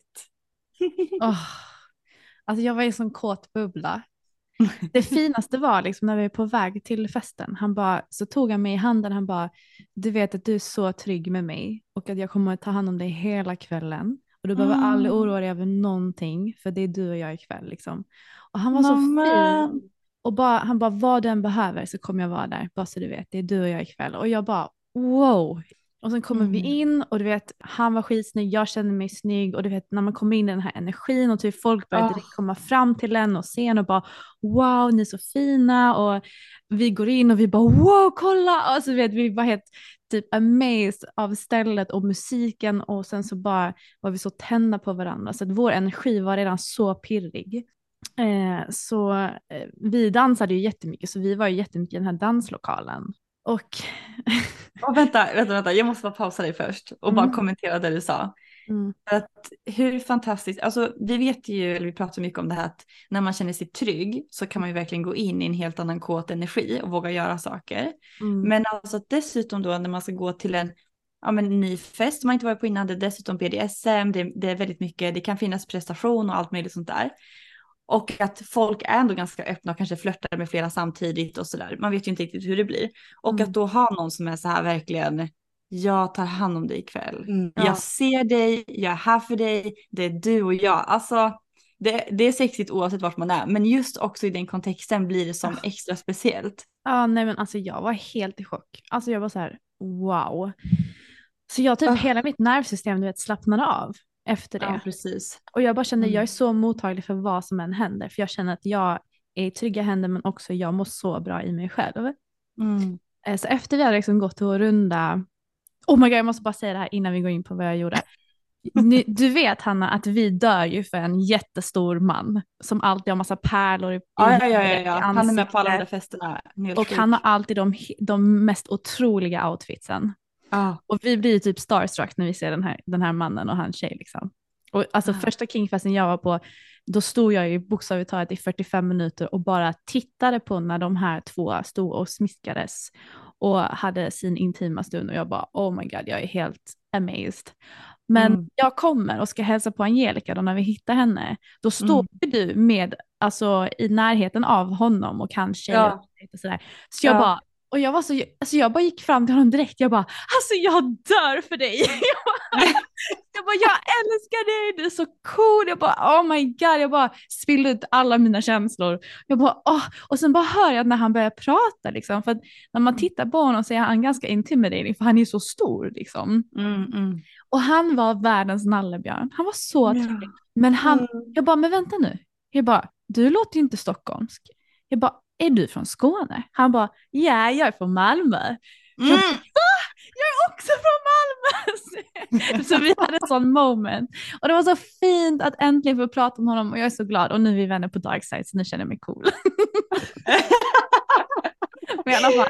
Alltså jag var ju som kåtbubbla. Det finaste var liksom när vi var på väg till festen. Så tog han mig i handen. Han bara, du vet att du är så trygg med mig. Och att jag kommer att ta hand om dig hela kvällen. Och du behöver aldrig oroa dig över någonting. För det är du och jag ikväll liksom. Och han var så fin. Och han bara, vad den behöver så kommer jag vara där. Bara så du vet, det är du och jag ikväll. Och jag bara, wow, Och sen kommer vi in och du vet, han var skitsnygg, jag kände mig snygg. Och du vet, när man kommer in i den här energin och typ folk börjar direkt komma fram till en och se en och bara, wow, ni är så fina. Och vi går in och vi bara, wow, kolla. Alltså vet, vi var helt typ amazed av stället och musiken. Och sen så bara var vi så tända på varandra. Så att vår energi var redan så pirrig. Så vi dansade ju jättemycket. Så vi var ju jättemycket i den här danslokalen. Och vänta, jag måste bara pausa dig först och bara kommentera det du sa. Att hur fantastiskt, alltså vi vet ju, eller vi pratar mycket om det här att när man känner sig trygg så kan man ju verkligen gå in i en helt annan kåt energi och våga göra saker. Men alltså dessutom då när man ska gå till en ny fest som man inte varit på innan, det är dessutom BDSM, det är väldigt mycket, det kan finnas prestation och allt möjligt sånt där. Och att folk är ändå ganska öppna och kanske flörtar med flera samtidigt och sådär. Man vet ju inte riktigt hur det blir. Och att då ha någon som är så här verkligen, jag tar hand om dig ikväll. Jag ser dig, jag är här för dig, det är du och jag. Alltså, det är sexigt oavsett vart man är. Men just också i den kontexten blir det som extra speciellt. Ja, nej men alltså jag var helt i chock. Alltså jag var så här, wow. Så jag typ hela mitt nervsystem, du vet, slappnade av. Efter det. Ja, precis. Och jag bara känner jag är så mottaglig för vad som än händer. För jag känner att jag är i trygga händer, men också jag mår så bra i mig själv. Så efter vi har liksom gått och runda. Oh my god, jag måste bara säga det här innan vi går in på vad jag gjorde. Du vet Hanna att vi dör ju för en jättestor man som alltid har massa pärlor i Han är med på alla de festerna. Och han har alltid de mest otroliga outfitsen. Och vi blir ju typ starstruck när vi ser den här mannen och hans tjej liksom. Och alltså första kingfesten jag var på, då stod jag ju bokstavligt talat i 45 minuter och bara tittade på när de här två stod och smiskades och hade sin intima stund. Och jag bara, oh my god, jag är helt amazed. Men jag kommer och ska hälsa på Angelica då när vi hittar henne. Då står du med, alltså i närheten av honom och hans tjej och sådär. Så jag bara, och jag var så, alltså jag bara gick fram till honom direkt. Jag bara, alltså jag dör för dig. Jag bara, jag älskar dig. Du är så cool. Jag bara, oh my god. Jag bara spillde ut alla mina känslor. Jag bara, åh. Och sen bara hör jag när han börjar prata liksom. För att när man tittar på honom så är han ganska intimidating. För han är så stor liksom. Och han var världens nallebjörn. Han var så trevlig. Men jag bara, men vänta nu. Jag bara, du låter ju inte stockholmsk. Jag bara, är du från Skåne? Han bara, ja, jag är från Malmö. Jag är också från Malmö! Så vi hade en sån moment. Och det var så fint att äntligen få prata med honom. Och jag är så glad. Och nu är vi vänner på Dark Side, så nu känner jag mig cool. Men i alla fall.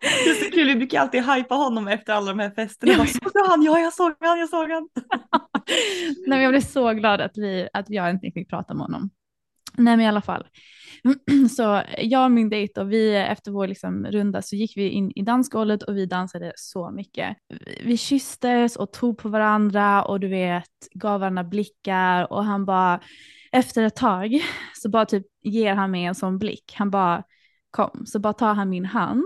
Det är så kul, vi brukar alltid hypa honom efter alla de här festerna. Jag bara, jag såg han. Nej, men jag blev så glad att jag äntligen fick prata med honom. Nej men i alla fall. Så jag och min dejt och vi efter vår liksom runda så gick vi in i dansgolvet och vi dansade så mycket. Vi kysstes och tog på varandra och du vet gav varandra blickar och han bara efter ett tag så bara typ ger han mig en sån blick. Han bara kom så bara tar han min hand.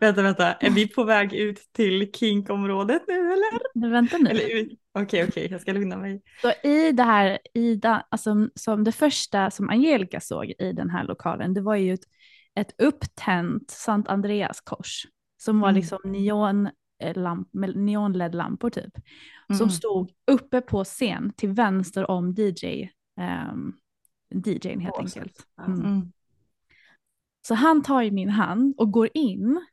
Vänta. Är vi på väg ut till kinkområdet nu eller? Vänta nu. Okej, jag ska lugna mig. Så i det här, alltså, som det första som Angelica såg i den här lokalen, det var ju ett upptänt Sankt Andreas kors som var liksom neonledlampor typ. Som stod uppe på scen till vänster om DJ:n helt enkelt. Så han tar ju min hand och går in.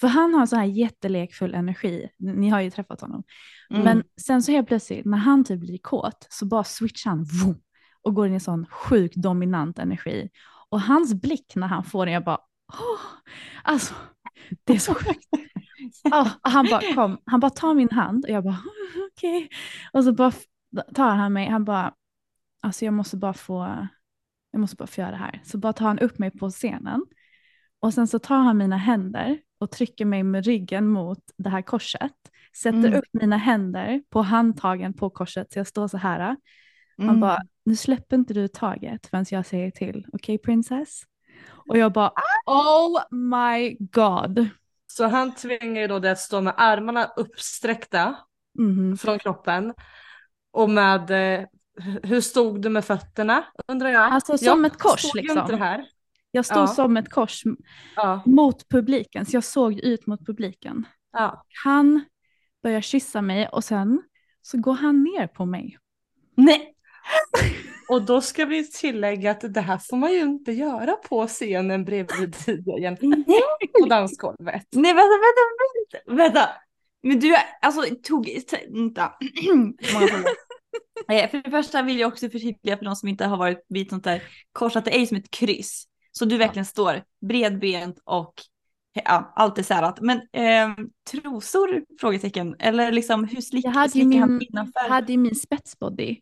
För han har så här jättelekfull energi. Ni har ju träffat honom. Men sen så helt plötsligt när han typ blir kåt så bara switchar han och går in i sån sjuk dominant energi. Och hans blick när han får den, jag bara alltså det är så sjukt. Han bara kom. Han bara tar min hand och jag bara okej. Och så bara tar han mig. Han bara alltså jag måste bara få göra det här. Så bara tar han upp mig på scenen. Och sen så tar han mina händer och trycker mig med ryggen mot det här korset. Sätter upp mina händer på handtagen på korset. Så jag står så här. Han bara, nu släpper inte du taget förrän jag säger till. Okej, princess? Och jag bara, oh my god. Så han tvingar ju då det att stå med armarna uppsträckta från kroppen. Och med, hur stod du med fötterna undrar jag. Alltså som ett kors liksom. Inte det här. Jag stod som ett kors mot publiken. Så jag såg ut mot publiken. Ja. Han börjar kyssa mig och sen så går han ner på mig. Nej. Och då ska vi tillägga att det här får man ju inte göra på scenen bredvid tiden på dansgolvet. Nej, vänta. Men du, alltså, för det första vill jag också förtydliga för de som inte har varit vid sånt där kors att det är ju som ett kryss. Så du verkligen står bredbent och ja, allt är särat. Men trosor, frågetecken, eller liksom hur slickar han innanför? Jag hade ju min spetsbody.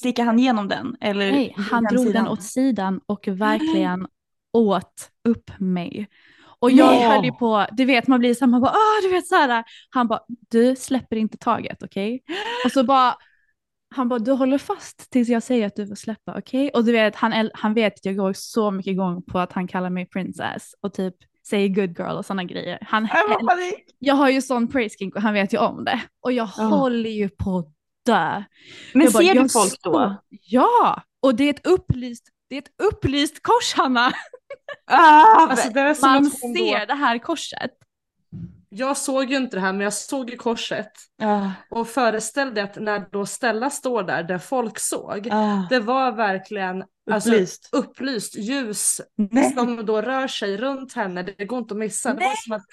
Slickar han igenom den? Eller nej, han drog sidan? Den åt sidan och verkligen åt upp mig. Och jag höll ju på, du vet, man blir samma, du vet så här. Han bara, du släpper inte taget, okej? Okay? Och så bara, han bara, du håller fast tills jag säger att du får släppa, okej? Okay? Och du vet, han vet att jag går så mycket igång på att han kallar mig princess. Och typ säger good girl och sådana grejer. Jag har ju sån praise kink och han vet ju om det. Och jag håller ju på där. Men jag ser bara, du folk då? Ja, och det är ett upplyst kors, Hanna. Alltså, det är man ser då. Det här korset. Jag såg ju inte det här, men jag såg ju korset. Och föreställde att när då Stella står där folk såg. Det var verkligen upplyst, alltså, ljus. Nej. Som då rör sig runt henne. Det går inte att missa. Det var som att...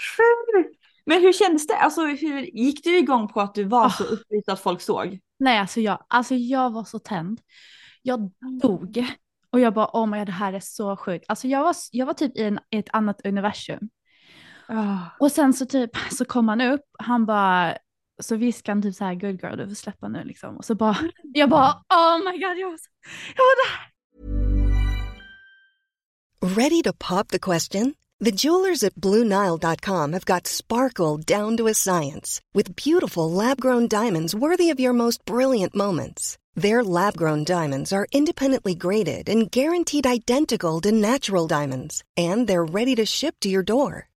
Men hur kändes det? Alltså, hur gick du igång på att du var så upplyst att folk såg? Nej, alltså jag var så tänd. Jag dog. Och jag bara, oh my god, det här är så sjukt. Alltså jag var typ i ett annat universum. Och sen så kom han upp. Han bara, så viskade han typ så här, good girl, du får släppa nu liksom. Och så bara, jag bara, oh my god, jag var där. Ready to pop the question? The jewelers at BlueNile.com have got sparkle down to a science with beautiful lab-grown diamonds worthy of your most brilliant moments. Their lab-grown diamonds are independently graded and guaranteed identical to natural diamonds, and they're ready to ship to your door.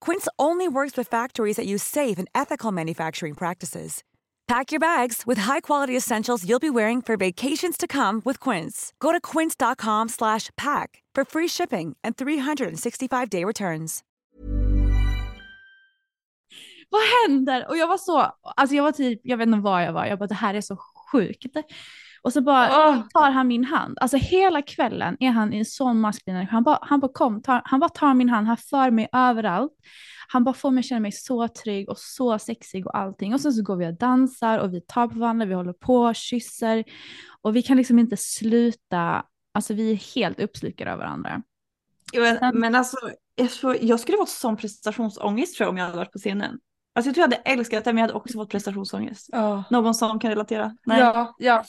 Quince only works with factories that use safe and ethical manufacturing practices. Pack your bags with high-quality essentials you'll be wearing for vacations to come with Quince. Go to quince.com/pack for free shipping and 365-day returns. Vad händer? Och jag var så, alltså jag var typ, jag vet inte vad jag var. Jag bara, det här är så sjukt. Och så bara tar han min hand. Alltså hela kvällen är han i en sån maskulin. Han bara kom, han bara tar min hand. Han för mig överallt. Han bara får mig känna mig så trygg och så sexig och allting. Och sen så går vi och dansar och vi tar på varandra. Vi håller på, kysser. Och vi kan liksom inte sluta. Alltså vi är helt uppslukade av varandra. Men alltså, jag skulle vara sån prestationsångest tror jag om jag hade varit på scenen. Alltså jag tror jag hade älskat det, men jag hade också fått prestationsångest. Någon som kan relatera? Nej. Ja.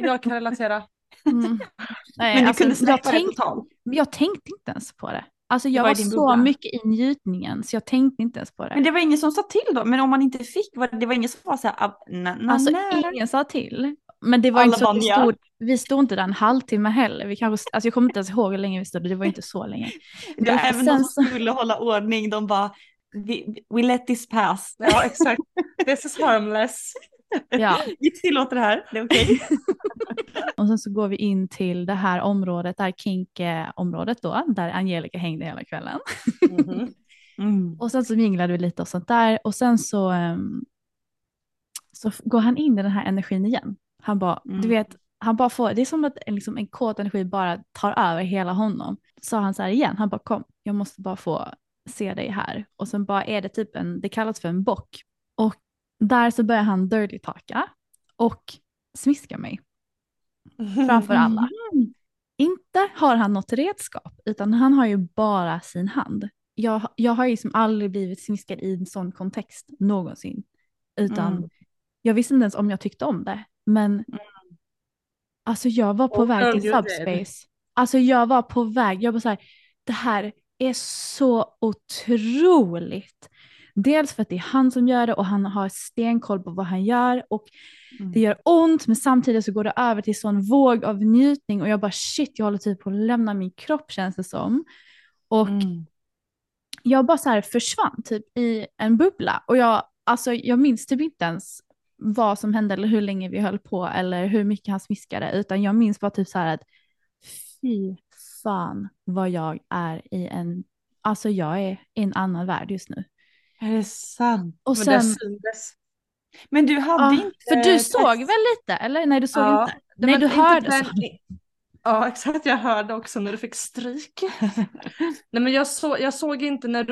Jag kan relatera. Nej, men alltså, jag tänkte inte ens på det. Alltså jag var så bubbla? Mycket i njutningen så jag tänkte inte ens på det. Men det var ingen som sa till då? Men om man inte fick, det var ingen som var så här... Alltså ingen sa till. Men det var alla inte så vi stod inte där en halvtimme heller. Vi kanske, alltså jag kommer inte ens ihåg hur länge vi stod. Det var inte så länge. Ja, även de som skulle hålla ordning, de bara... We let this pass. Ja, exakt. This is harmless. Ja. Vi tillåter det här. Det är okej. Och sen så går vi in till det här området, där kink-området då, där Angelica hängde hela kvällen. Och sen så minglade vi lite och sånt där. Och sen så går han in i den här energin igen. Han bara, du vet, han bara får, det är som att liksom en kåt energi bara tar över hela honom. Så sa han så här igen, han bara kom, jag måste bara få se dig här. Och sen bara är det typ det kallas för en bock. Och där så börjar han dirty talka och smiska mig. Framför alla. Inte har han något redskap, utan han har ju bara sin hand. Jag har ju liksom aldrig blivit smiskad i en sån kontext någonsin. Utan jag visste inte ens om jag tyckte om det. Men alltså jag var på väg till subspace. Alltså jag var på väg. Jag var så här, det här är så otroligt. Dels för att det är han som gör det och han har stenkoll på vad han gör och det gör ont, men samtidigt så går det över till sån våg av njutning och jag bara shit, jag håller typ på att lämna min kropp känns det som. Och jag bara så här försvann typ i en bubbla och jag minns typ inte ens vad som hände eller hur länge vi höll på eller hur mycket han smiskade, utan jag minns bara typ så här att fy fan vad jag är i en, alltså jag är i en annan värld just nu. Är det sant? Och sen, men du hade inte... För du såg väl lite, eller? Nej, du såg inte. Nej, du hörde. Ja, exakt. Jag hörde också när du fick stryk. Nej, men jag såg inte när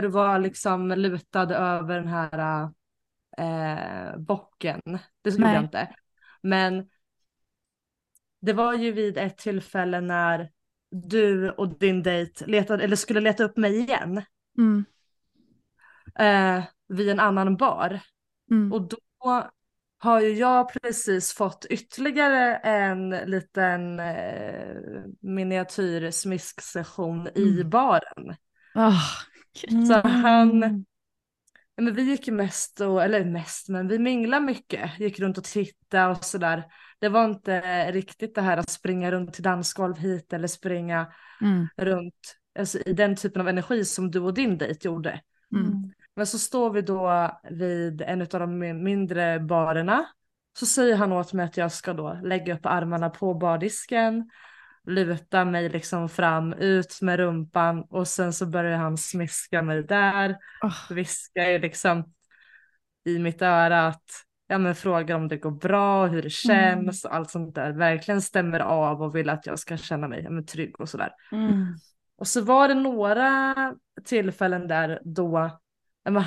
du var liksom lutad över den här bocken. Det såg jag inte. Men det var ju vid ett tillfälle när du och din dejt letade, eller skulle leta upp mig igen. Mm. Vid en annan bar. Mm. Och då har ju jag precis fått ytterligare en liten miniatyrsmisksession i baren. Så han... Men vi gick mest, men vi minglade mycket. Gick runt och tittade och sådär. Det var inte riktigt det här att springa runt till dansgolv hit eller springa runt alltså, i den typen av energi som du och din dejt gjorde. Mm. Men så står vi då vid en av de mindre barerna. Så säger han åt mig att jag ska då lägga upp armarna på bardisken, luta mig liksom fram, ut med rumpan. Och sen så börjar han smiska mig där. Viskar ju liksom i mitt öra att ja, men frågar om det går bra, hur det känns och allt sånt där. Verkligen stämmer av och vill att jag ska känna mig trygg och sådär. Och så var det några tillfällen där då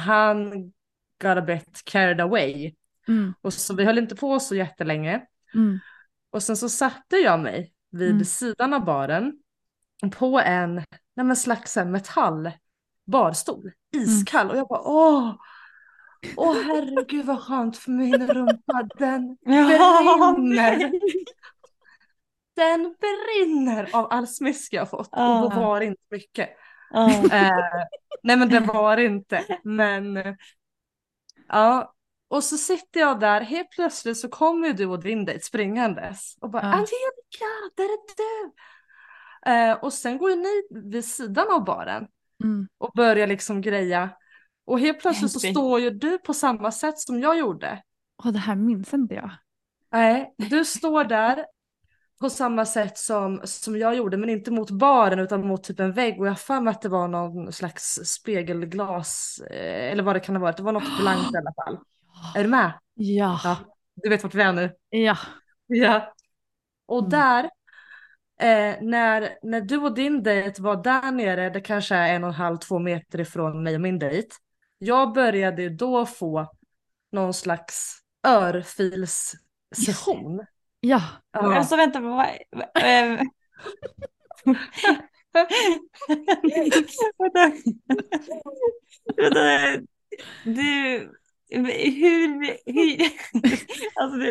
han got a bit carried away. Och så vi höll inte på så jättelänge. Och sen så satte jag mig vid sidan av baren på en slags metallbarstol. Iskall. Och jag bara åh herregud vad skönt för min rumpa. Den brinner av all smisk jag fått. Och det var inte mycket. Nej men det var inte. Men ja. Och så sitter jag där. Helt plötsligt så kommer ju du och din dejt springandes. Och bara Angelica, där är du. Och sen går ju ni vid sidan av baren. Och börjar liksom greja. Och helt plötsligt så står ju du på samma sätt som jag gjorde. Det här minns inte jag. Nej, du står där på samma sätt som jag gjorde, men inte mot baren utan mot typ en vägg. Och jag fann att det var någon slags spegelglas eller vad det kan ha varit. Det var något blankt i alla fall. Är du med? Ja. Du vet vart vi är nu. Ja. Och där när du och din dejt var där nere, det kanske är 1,5-2 meter ifrån mig och min dejt. Jag började då få någon slags örfilssession. Ja. Alltså vänta, hur alltså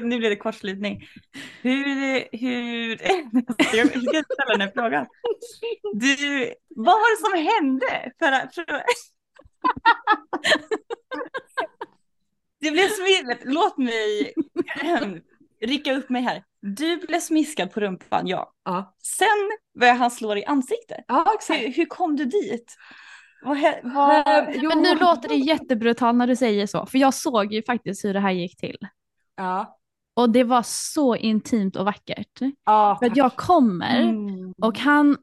nu blir det kortslutning. Hur jag ska ställa den här frågan. Du, vad var det som hände för det blev smidigt. Låt mig rycka upp mig här. Du blev smiskad på rumpan, ja. Sen började han slå dig i ansiktet. Ja, exakt. Hur kom du dit? Men nu låter det jättebrutalt när du säger så. För jag såg ju faktiskt hur det här gick till. Ja. Och det var så intimt och vackert. Ja, för att jag kommer. Och han,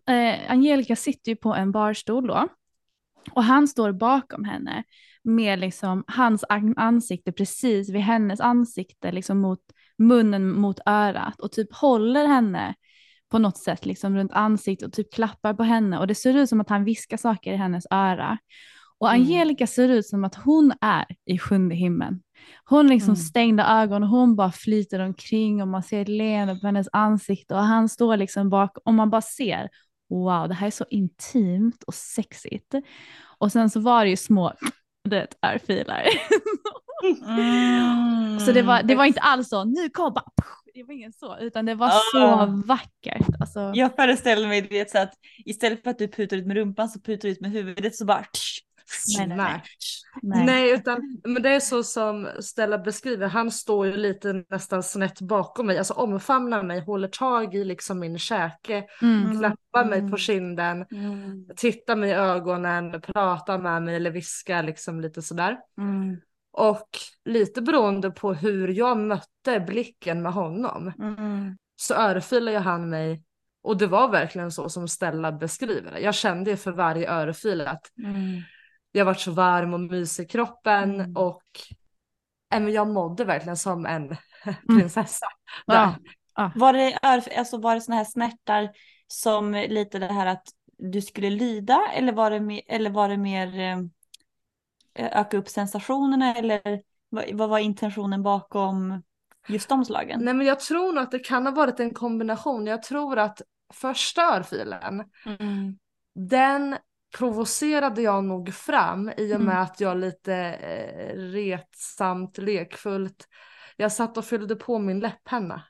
Angelica sitter ju på en barstol då. Och han står bakom henne. Med liksom hans ansikte precis vid hennes ansikte. Liksom mot munnen mot örat och typ håller henne på något sätt liksom runt ansiktet och typ klappar på henne och det ser ut som att han viskar saker i hennes öra och Angelica ser ut som att hon är i sjunde himlen. Hon liksom stängde ögon och hon bara flyter omkring och man ser ett leende på hennes ansikte och han står liksom bak och man bara ser wow, det här är så intimt och sexigt. Och sen så var det ju små örfilar. Så det var inte alls så nu kom bara, det var ingen så, utan det var så vackert alltså. Jag föreställer mig, du vet, så att istället för att du putar ut med rumpan så putar du ut med huvudet så bara Nej, utan men det är så som Stella beskriver. Han står ju lite nästan snett bakom mig, alltså omfamnar mig, håller tag i liksom min käke, knappar mig på kinden, tittar mig i ögonen, pratar med mig eller viskar liksom lite sådär. Och lite beroende på hur jag mötte blicken med honom så örfilade han mig. Och det var verkligen så som Stella beskriver det. Jag kände för varje örfil att jag var så varm och mysig i kroppen. Och jag mådde verkligen som en prinsessa. Ja. Ja. Var det såna här snärtar som lite det här att du skulle lida? Eller var det mer öka upp sensationerna? Eller vad var intentionen bakom just de slagen? Nej, men jag tror nog att det kan ha varit en kombination. Jag tror att första örfilen, den provocerade jag nog fram i och med att jag lite retsamt, lekfullt, jag satt och fyllde på min läpppenna.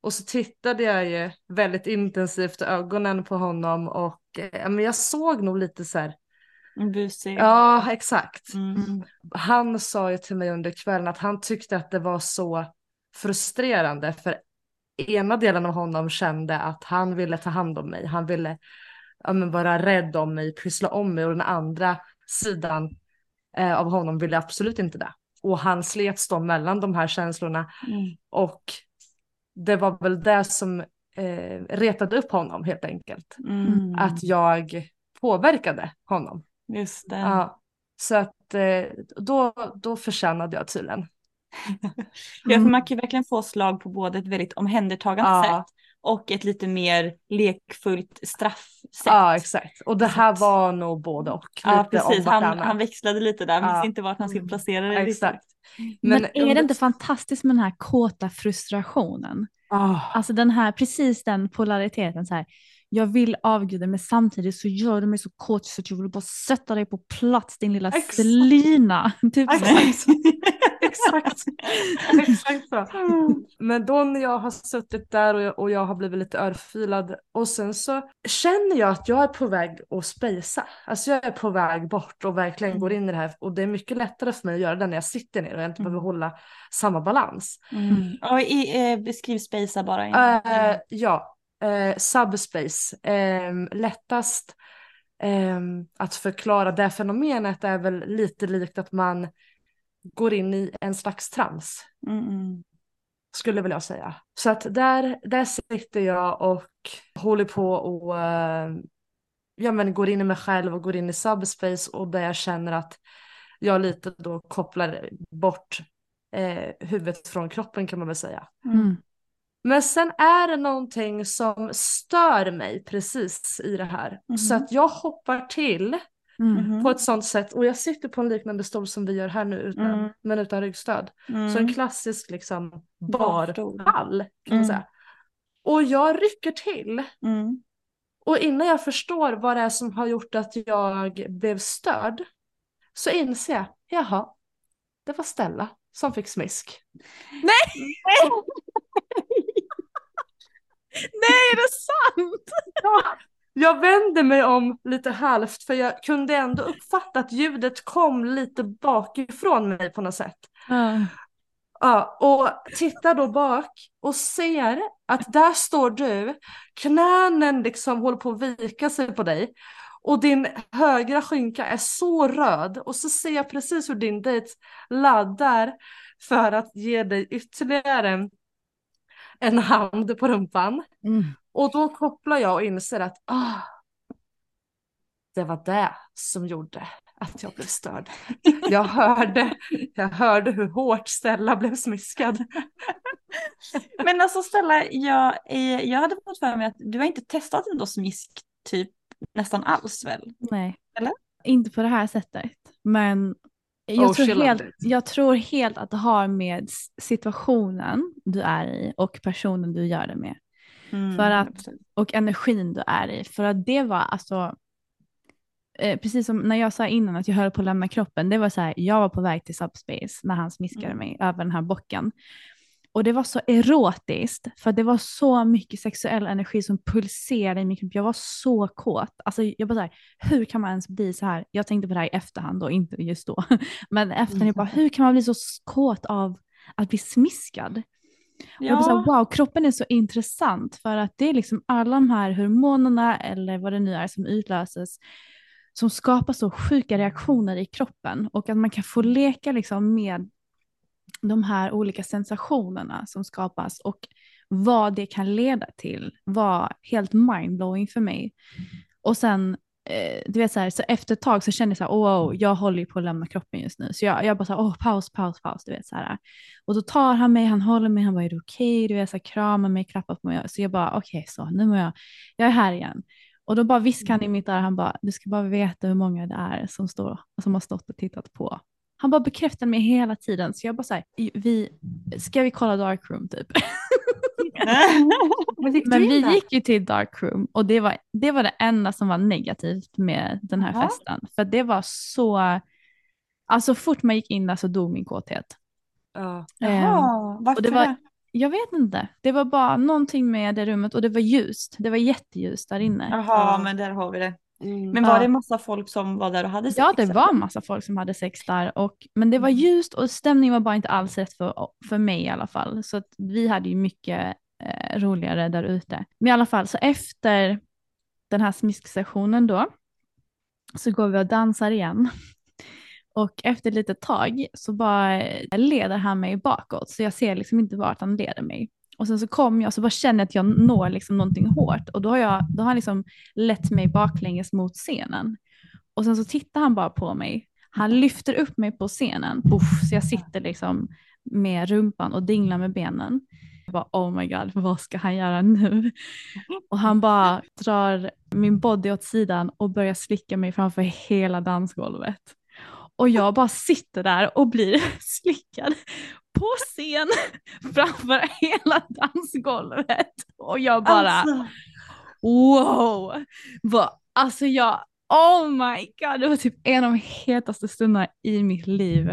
Och så tittade jag ju väldigt intensivt i ögonen på honom och men jag såg nog lite så här busig. Ja, exakt. Han sa ju till mig under kvällen att han tyckte att det var så frustrerande, för ena delen av honom kände att han ville ta hand om mig, han ville vara rädd om mig, pyssla om mig, och den andra sidan av honom ville absolut inte det. Och han slets då mellan de här känslorna och det var väl det som retade upp honom helt enkelt, att jag påverkade honom. Just det. Ja, så att då förtjänade jag tydligen. Man kan ju verkligen få slag på både ett väldigt omhändertagande sätt och ett lite mer lekfullt straffsätt. Ja, exakt. Och det här var nog både och. Ja, precis. Han växlade lite där, men visste inte vart han skulle placera det. Exakt. Men är det inte fantastiskt med den här kåta frustrationen? Alltså den här, precis den polariteten så här. Jag vill avguda, men samtidigt så gör du mig så kort så att jag vill bara sätta dig på plats, din lilla Selina. Typ. Exakt så. Men då när jag har suttit där och jag har blivit lite örfilad och sen så känner jag att jag är på väg att spejsa. Alltså jag är på väg bort och verkligen går in i det här, och det är mycket lättare för mig att göra det när jag sitter ner och jag inte behöver hålla samma balans. Och beskriv spejsa bara. Ja. Subspace. Lättast att förklara det fenomenet är väl lite likt att man går in i en slags trans. Skulle väl jag säga. Så att där sitter jag och håller på och går in i mig själv och går in i subspace, och där jag känner att jag lite då kopplar bort huvudet från kroppen, kan man väl säga. Men sen är det någonting som stör mig precis i det här. Så att jag hoppar till på ett sånt sätt. Och jag sitter på en liknande stol som vi gör här nu, men utan ryggstöd. Så en klassisk liksom barpall, kan man säga. Och jag rycker till. Och innan jag förstår vad det är som har gjort att jag blev störd, så inser jag, jaha, det var Stella som fick smisk. Nej! Nej, är det sant? Ja, jag vände mig om lite halvt, för jag kunde ändå uppfatta att ljudet kom lite bakifrån mig på något sätt. Ja, och tittar då bak och ser att där står du, knänen liksom håller på att vika sig på dig och din högra skinka är så röd, och så ser jag precis hur din dejt laddar för att ge dig ytterligare en hand på rumpan. Och då kopplar jag och inser att det var det som gjorde att jag blev störd. Jag hörde hur hårt Stella blev smiskad. Men alltså Stella, jag hade fått för mig att du har inte testat ändå smisk typ nästan alls väl? Nej. Eller? Inte på det här sättet. Men jag tror helt att det har med situationen du är i och personen du gör det med. För att, och energin du är i. För att det var alltså precis som när jag sa innan att jag höll på att lämna kroppen. Det var så här, jag var på väg till subspace när han smiskade mig över den här bocken. Och det var så erotiskt, för det var så mycket sexuell energi som pulserade i min kropp. Jag var så kåt. Alltså jag bara så här, hur kan man ens bli så här? Jag tänkte på det här i efterhand och inte just då. Men efterhand jag bara, hur kan man bli så kåt av att bli smiskad? Ja. Jag bara så här, wow, kroppen är så intressant, för att det är liksom alla de här hormonerna eller vad det nu är som utlöses, som skapar så sjuka reaktioner i kroppen, och att man kan få leka liksom med de här olika sensationerna som skapas och vad det kan leda till var helt mindblowing för mig. Och sen du vet så här, så efter ett tag så kände jag så här, jag håller ju på att lämna kroppen just nu, så jag bara så här, paus, du vet så här. Och då tar han mig, han håller mig, han bara, är det okej? Du vet så här, kramar mig, klappar på mig, så jag bara okej, så nu jag är här igen. Och då bara viskar han i mitt öra, han bara, du ska bara veta hur många det är som har stått och tittat på. Han bara bekräftade mig hela tiden. Så jag bara såhär, ska vi kolla Darkroom typ? Men vi gick ju till Darkroom. Och det var det enda som var negativt med den här festen. För det var så... Alltså fort man gick in där så dog min kåthet. Varför? Och det var, jag vet inte. Det var bara någonting med det rummet. Och det var ljust. Det var jätteljust där inne. Jaha, men där har vi det. Mm. Men var det massa folk som var där och hade sex? Ja, det var massa folk som hade sex där, men det var ljust och stämningen var bara inte alls rätt för mig i alla fall. Så att vi hade ju mycket roligare där ute. Men i alla fall, så efter den här smisksessionen då så går vi och dansar igen. Och efter lite tag så bara leder han mig bakåt, så jag ser liksom inte vart han leder mig. Och sen så kom jag, så bara känner att jag når liksom någonting hårt. Och då har han liksom lett mig baklänges mot scenen. Och sen så tittar han bara på mig. Han lyfter upp mig på scenen. Så jag sitter liksom med rumpan och dinglar med benen. Jag bara, oh my god, vad ska han göra nu? Och han bara drar min body åt sidan och börjar slicka mig framför hela dansgolvet. Och jag bara sitter där och blir slickad på scen framför hela dansgolvet. Och jag bara, oh my god, det var typ en av de hetaste stunderna i mitt liv.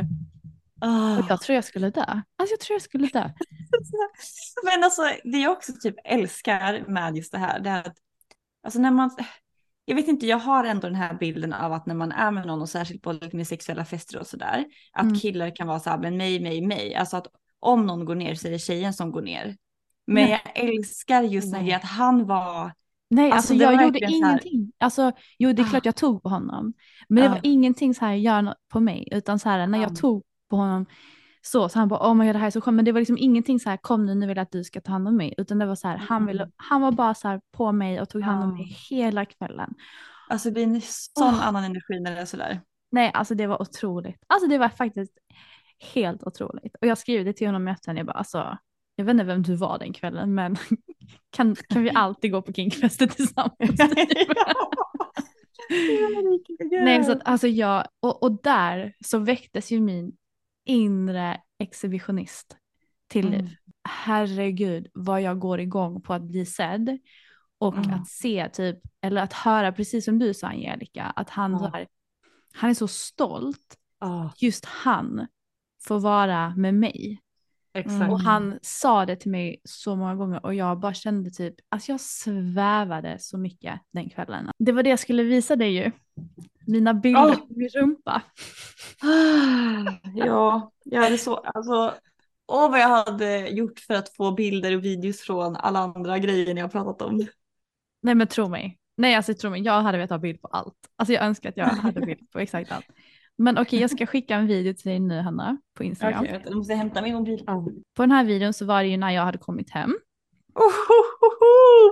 Och jag tror jag skulle dö. Men alltså, det jag också typ älskar med just det här att, alltså när man... Jag vet inte, jag har ändå den här bilden av att när man är med någon, och särskilt på med sexuella fester och sådär, att killar kan vara så här, men mig. Alltså att om någon går ner så är det tjejen som går ner. Men jag älskar just när att han var... Nej, alltså jag gjorde ingenting. Alltså, jo, det är klart jag tog på honom. Men det var ingenting så här, gör på mig. Utan så här, när jag tog på honom så han bara, oh my god, det här är så skönt. Men det var liksom ingenting så här, kom nu vill jag att du ska ta hand om mig. Utan det var så här, han var bara så här på mig och tog hand om mig hela kvällen. Alltså det blir en sån annan energi när det är så där. Nej, alltså det var otroligt. Alltså det var faktiskt helt otroligt. Och jag skrev det till honom efterhand. Jag bara, alltså, jag vet inte vem du var den kvällen, men kan vi alltid gå på Kingfester tillsammans? Nej, så att, alltså jag, och där så väcktes ju min inre exhibitionist till liv. Herregud, vad jag går igång på att bli sedd och att se typ, eller att höra, precis som du sa Angelica, att han är så stolt, just han får vara med mig. Och han sa det till mig så många gånger, och jag bara kände typ, alltså jag svävade så mycket den kvällen. Det var det jag skulle visa dig ju. Mina bilder på min rumpa. Ja, jag hade så, alltså, vad jag hade gjort för att få bilder och videos från alla andra grejer jag pratat om. Nej, men tro mig, jag hade velat ha bild på allt. Alltså jag önskar att jag hade bild på exakt allt. Men okej, jag ska skicka en video till dig nu, Hanna, på Instagram. Okej, jag måste hämta min mobil. På den här videon så var det ju när jag hade kommit hem.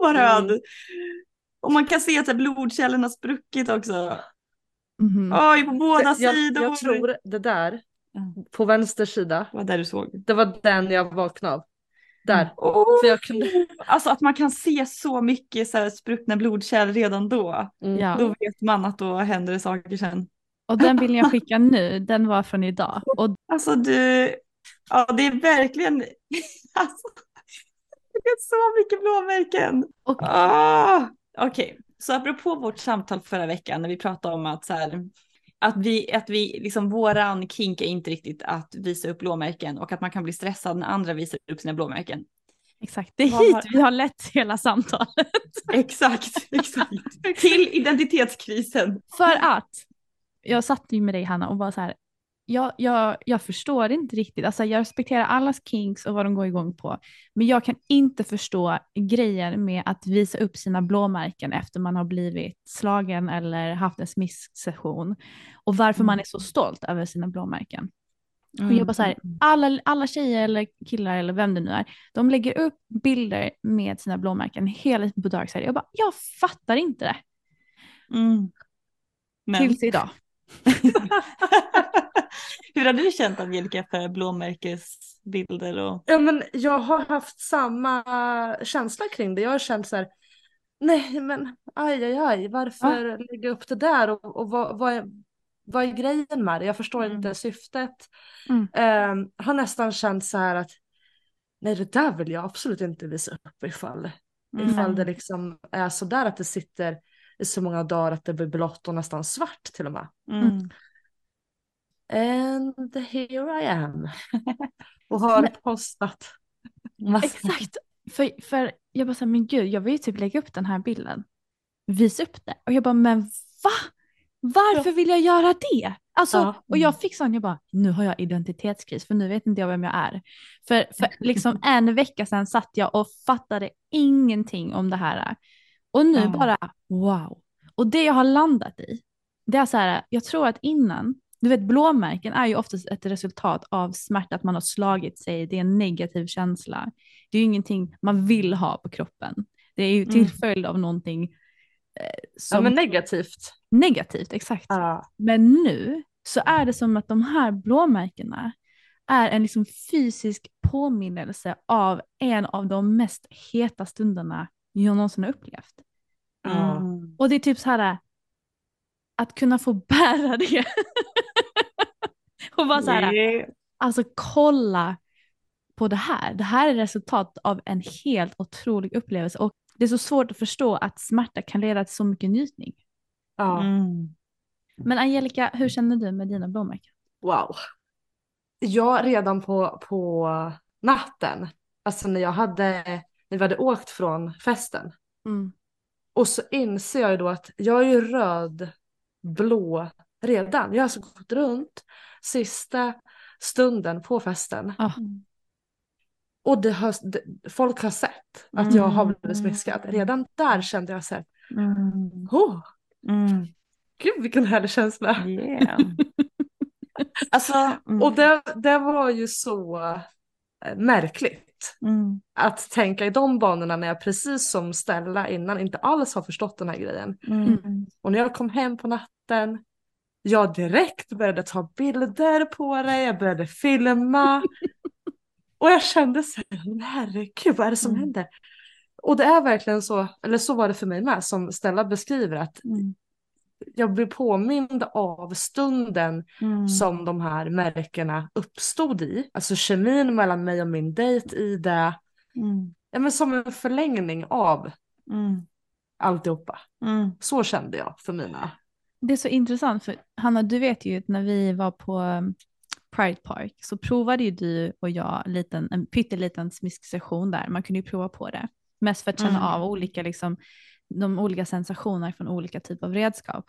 Vad röd! Och man kan se att blodkällorna spruckit också. På båda sidor. Jag tror det där, på vänster sida. Vad där du såg? Det var den jag vaknade av. Där. Så jag kunde... Alltså att man kan se så mycket så här spruckna blodkärl redan då. Då vet man att då händer det saker sen. Och den bilden jag skickar nu, den var från idag. Och... Alltså du... Ja, det är verkligen... Alltså... Det är så mycket blåmärken. Okej, så apropå vårt samtal förra veckan när vi pratade om att så här, Att vi liksom, våran kink är inte riktigt att visa upp blåmärken och att man kan bli stressad när andra visar upp sina blåmärken. Exakt, det är vi har lett hela samtalet. Exakt. Till identitetskrisen. För att jag satt ju med dig, Hanna, och var så här, jag förstår inte riktigt. Alltså, jag respekterar allas kinks och vad de går igång på. Men jag kan inte förstå grejer med att visa upp sina blåmärken efter man har blivit slagen eller haft en smisksession. Och varför man är så stolt över sina blåmärken. Och jag bara så här, alla tjejer eller killar eller vem det nu är, de lägger upp bilder med sina blåmärken hela tiden på dark side. Jag bara, jag fattar inte det. Tills idag. Hur hade du känt, Angelica, för blåmärkesbilder? Och... Ja, men jag har haft samma känsla kring det. Jag har känt så här, nej men aj, varför lägga upp det där? Och vad är grejen med det? Jag förstår inte syftet. Har nästan känt så här att nej, det där vill jag absolut inte visa upp ifall det liksom är så där att det sitter i så många dagar att det blir blått och nästan svart till och med. And here I am. Och har postat. Exakt. För jag bara så här, men gud, jag vill ju typ lägga upp den här bilden. Visa upp det. Och jag bara, men va? Varför vill jag göra det? Alltså, och jag fick sån, jag bara, nu har jag identitetskris, för nu vet inte jag vem jag är. För liksom en vecka sedan satt jag och fattade ingenting om det här. Och nu bara, wow. Och det jag har landat i, det är så här, jag tror att innan, du vet, blåmärken är ju oftast ett resultat av smärta, att man har slagit sig, det är en negativ känsla. Det är ju ingenting man vill ha på kroppen. Det är ju till följd av någonting som... Ja, men negativt. Negativt, exakt. Men nu så är det som att de här blåmärkena är en liksom fysisk påminnelse av en av de mest heta stunderna jag någonsin har upplevt. Och det är typ så här att kunna få bära det. Och bara så här, alltså kolla på det här. Det här är resultat av en helt otrolig upplevelse, och det är så svårt att förstå att smärta kan leda till så mycket njutning. Men Angelica, hur känner du med dina blåmärken? Wow. Jag redan på natten, alltså när vi hade åkt från festen. Och så inser jag ju då att jag är ju röd, blå redan. Jag har alltså gått runt sista stunden på festen. Och folk har sett att jag har blivit smiskad. Redan där kände jag så här, gud vilken härlig känsla. Alltså, och det var ju så märkligt att tänka i de banorna, när jag precis som Stella innan inte alls har förstått den här grejen. Och när jag kom hem på natten, jag direkt började ta bilder på det, jag började filma. Och jag kände så här, herregud, vad är det som händer? Och det är verkligen så, eller så var det för mig med, som Stella beskriver, att jag blev påmind av stunden som de här märkena uppstod i. Alltså kemin mellan mig och min dejt i det. Ja, men som en förlängning av alltihopa. Så kände jag för mina. Det är så intressant, för Hanna, du vet ju att när vi var på Pride Park så provade ju du och jag en pytteliten smisksession där. Man kunde ju prova på det. Mest för att känna av olika, liksom, de olika sensationer från olika typer av redskap.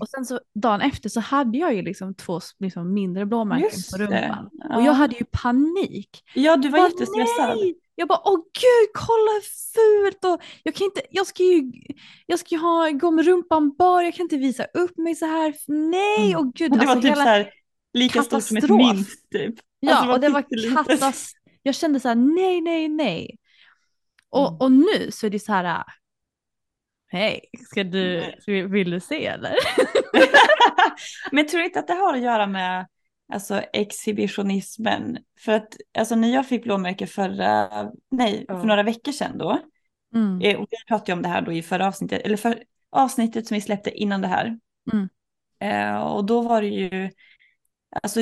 Och sen så dagen efter så hade jag ju liksom 2 liksom mindre blåmärken på rumpan. Ja. Och jag hade ju panik. Ja, du var jättestressad. Nej! Jag bara, åh gud, kolla hur fult. Och jag ska ju gå med rumpan bar. Jag kan inte visa upp mig så här. Nej, åh gud. Det var alltså typ hela... så här... Lika stort som ett minst typ. Ja, alltså, och det var katastrof. Jag kände så här, nej. Och nu så är det så här, hej, vill du se eller? Men tror inte att det har att göra med, alltså, exhibitionismen? För att, alltså, när jag fick blåmärke för några veckor sedan då. Och vi pratade om det här då i förra avsnittet, eller för avsnittet som vi släppte innan det här. Och då var det ju, alltså,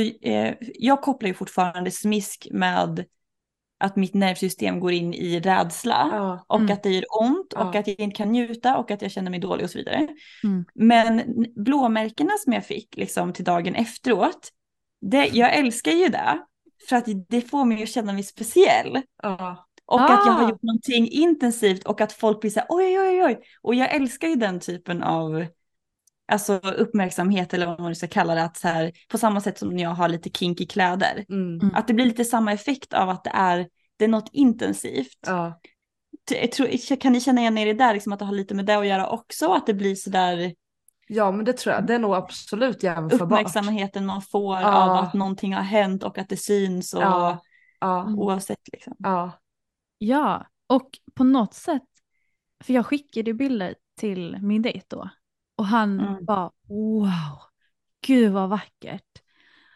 jag kopplar ju fortfarande smisk med att mitt nervsystem går in i rädsla och att det gör ont och att jag inte kan njuta och att jag känner mig dålig och så vidare. Mm. Men blåmärkena som jag fick liksom till dagen efteråt, jag älskar ju det för att det får mig att känna mig speciell. Och att jag har gjort någonting intensivt och att folk blir så här, oj, oj, oj. Och jag älskar ju den typen av alltså uppmärksamhet eller vad man ska kalla det, att så här, på samma sätt som när jag har lite kinky kläder. Mm. Att det blir lite samma effekt av att det är något intensivt. Ja. Kan ni känna igen er i det där, liksom, att det har lite med det att göra också? Att det blir så där. Ja, men det tror jag. Det är nog absolut jämförbart. Uppmärksamheten man får av att någonting har hänt och att det syns och, oavsett liksom. Ja, och på något sätt, för jag skickade bilder till min dejt då. Och han bara, wow, gud vad vackert.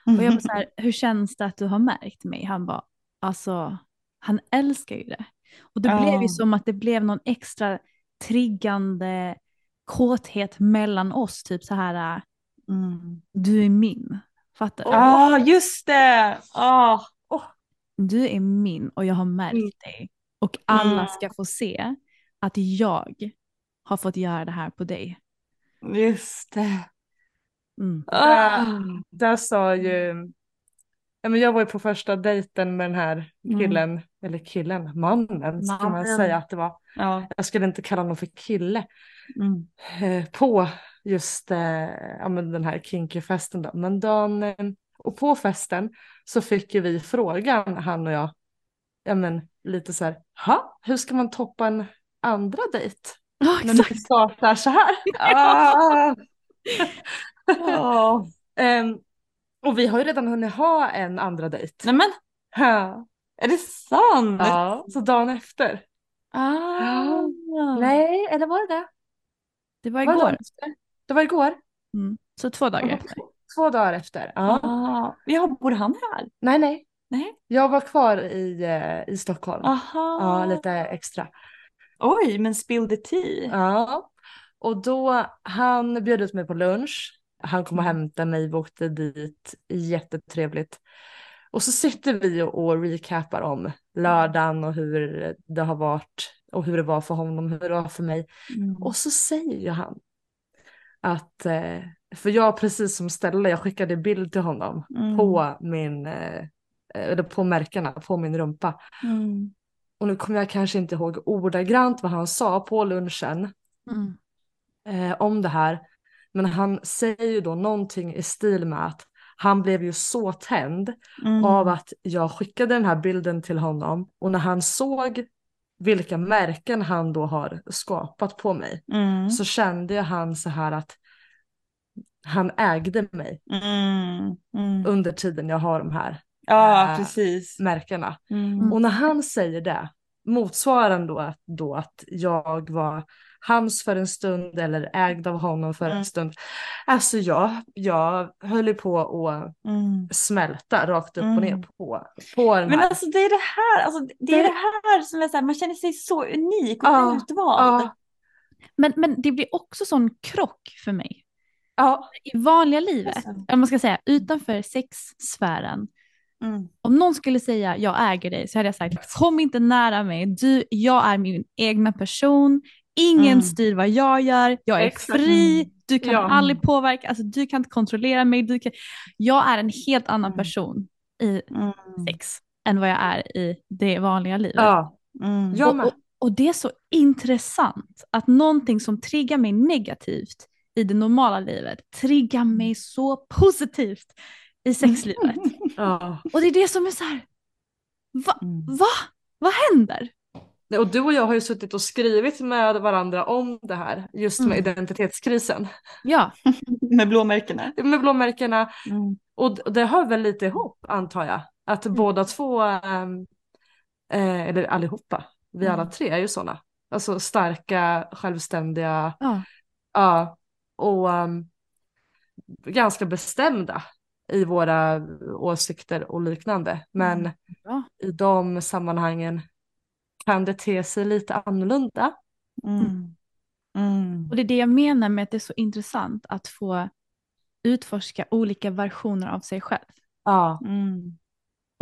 Och jag var så här, hur känns det att du har märkt mig? Han bara, alltså, han älskar ju det. Och det blev ju som att det blev någon extra triggande kåthet mellan oss. Typ så här, du är min. Fattar du? Ja, just det! Du är min och jag har märkt dig. Och alla ska få se att jag har fått göra det här på dig. Just det. Där sa ju... Jag var ju på första dejten med den här killen. Mannen. Ska man säga att det var. Jag skulle inte kalla honom för kille. På just den här kinky-festen då. Men och på festen så fick ju vi frågan, han och jag. Lite så här. Hur ska man toppa en andra dejt? När du startar så här. Och vi har ju redan hunnit ha en andra dejt. Nämen. Är det sant? Så dagen efter. Nej, eller var det? Det var igår. Så 2 dagar efter. 2 dagar efter. Jag bor han här? Nej. Jag var kvar i Stockholm. Lite extra. Oj, men spill the tea. Ja, och då han bjöd ut mig på lunch. Han kom och hämtade mig, vi åkte dit, jättetrevligt. Och så sitter vi och recapar om lördagen och hur det har varit och hur det var för honom, hur det var för mig. Och så säger ju han att, för jag precis som Stella, jag skickade bild till honom på min, eller på märkena, på min rumpa. Och nu kommer jag kanske inte ihåg ordagrant vad han sa på lunchen om det här. Men han säger ju då någonting i stil med att han blev ju så tänd av att jag skickade den här bilden till honom. Och när han såg vilka märken han då har skapat på mig så kände han så här att han ägde mig under tiden jag har de här. Precis. Märkena. Och när han säger det, motsvarande då att jag var hans för en stund eller ägd av honom för en stund. Alltså jag höll på att smälta rakt upp och ner på den här. Men alltså det är det här, som är så här, man känner sig så unik och utvald. Men det blir också sån krock för mig. I vanliga livet, om man ska säga utanför sexsfären. Om någon skulle säga jag äger dig, så hade jag sagt kom inte nära mig, jag är min egna person, ingen styr vad jag gör, jag är fri, du kan aldrig påverka, alltså, du kan inte kontrollera mig, jag är en helt annan person i sex än vad jag är i det vanliga livet. Och det är så intressant att någonting som triggar mig negativt i det normala livet triggar mig så positivt i sexlivet. Och det är det som är så här. Vad händer? Och du och jag har ju suttit och skrivit med varandra om det här. Just med identitetskrisen. Ja. Med blåmärkena. Och det hör väl lite ihop, antar jag. Att båda två. Eller allihopa. Vi alla tre är ju sådana. Alltså starka, självständiga. Och ganska bestämda i våra åsikter och liknande. Men i de sammanhangen kan det te sig lite annorlunda. Och det är det jag menar med att det är så intressant att få utforska olika versioner av sig själv.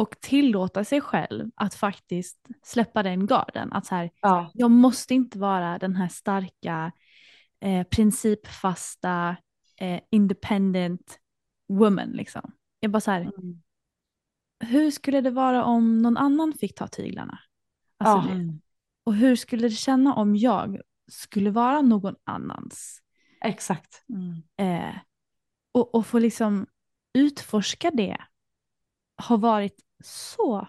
och tillåta sig själv att faktiskt släppa den garden. Att så här, jag måste inte vara den här starka, principfasta, independent woman liksom. Jag bara så här, hur skulle det vara om någon annan fick ta tyglarna? Alltså, och hur skulle det känna om jag skulle vara någon annans? Exakt. Och få liksom utforska det har varit så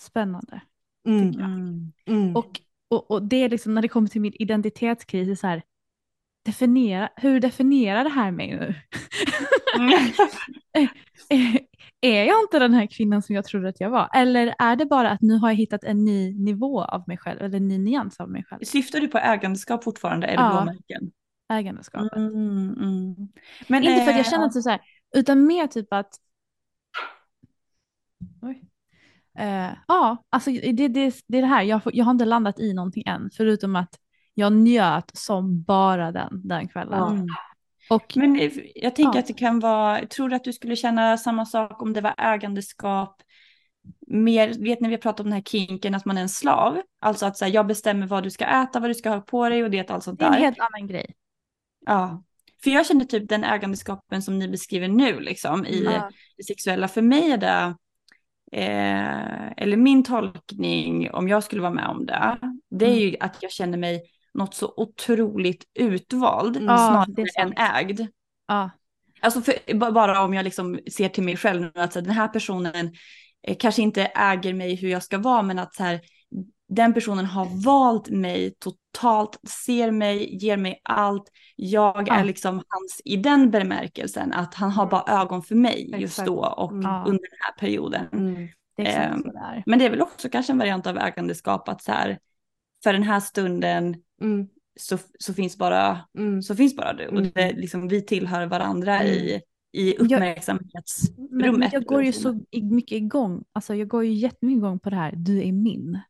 spännande, tycker jag. Och det är liksom när det kommer till min identitetskris är så här, hur definierar det här mig nu? Är jag inte den här kvinnan som jag trodde att jag var? Eller är det bara att nu har jag hittat en ny nivå av mig själv, eller en ny nyans av mig själv? Syftar du på ägandeskap fortfarande? Är det blåmärken? Ägandeskapet. Men inte för att jag känner att det är så här, utan mer typ att alltså det är det här, jag har inte landat i någonting än, förutom att jag njöt som bara den kvällen. Och, men jag tänker att det kan vara, tror du att du skulle känna samma sak om det var ägandeskap mer, vet ni vi har pratat om den här kinken att man är en slav, alltså att så här, jag bestämmer vad du ska äta, vad du ska ha på dig och det allt sånt där. Det är en helt annan grej. Ja, för jag känner typ den ägandeskapen som ni beskriver nu liksom i det sexuella, för mig är det eller min tolkning om jag skulle vara med om det, det är ju att jag känner mig något så otroligt utvald snarare än ägd. Alltså för, bara om jag liksom ser till mig själv nu att så här, den här personen kanske inte äger mig hur jag ska vara, men att så här, den personen har valt mig totalt, ser mig, ger mig allt. Jag är liksom hans i den bemärkelsen att han har bara ögon för mig just då och under den här perioden. Det är men det är väl också kanske en variant av ägandeskap att så här, för den här stunden så finns bara du. Och det, liksom, vi tillhör varandra i uppmärksamhetsrummet. Men jag går ju så mycket igång. Alltså jag går ju jättemycket igång på det här. Du är min.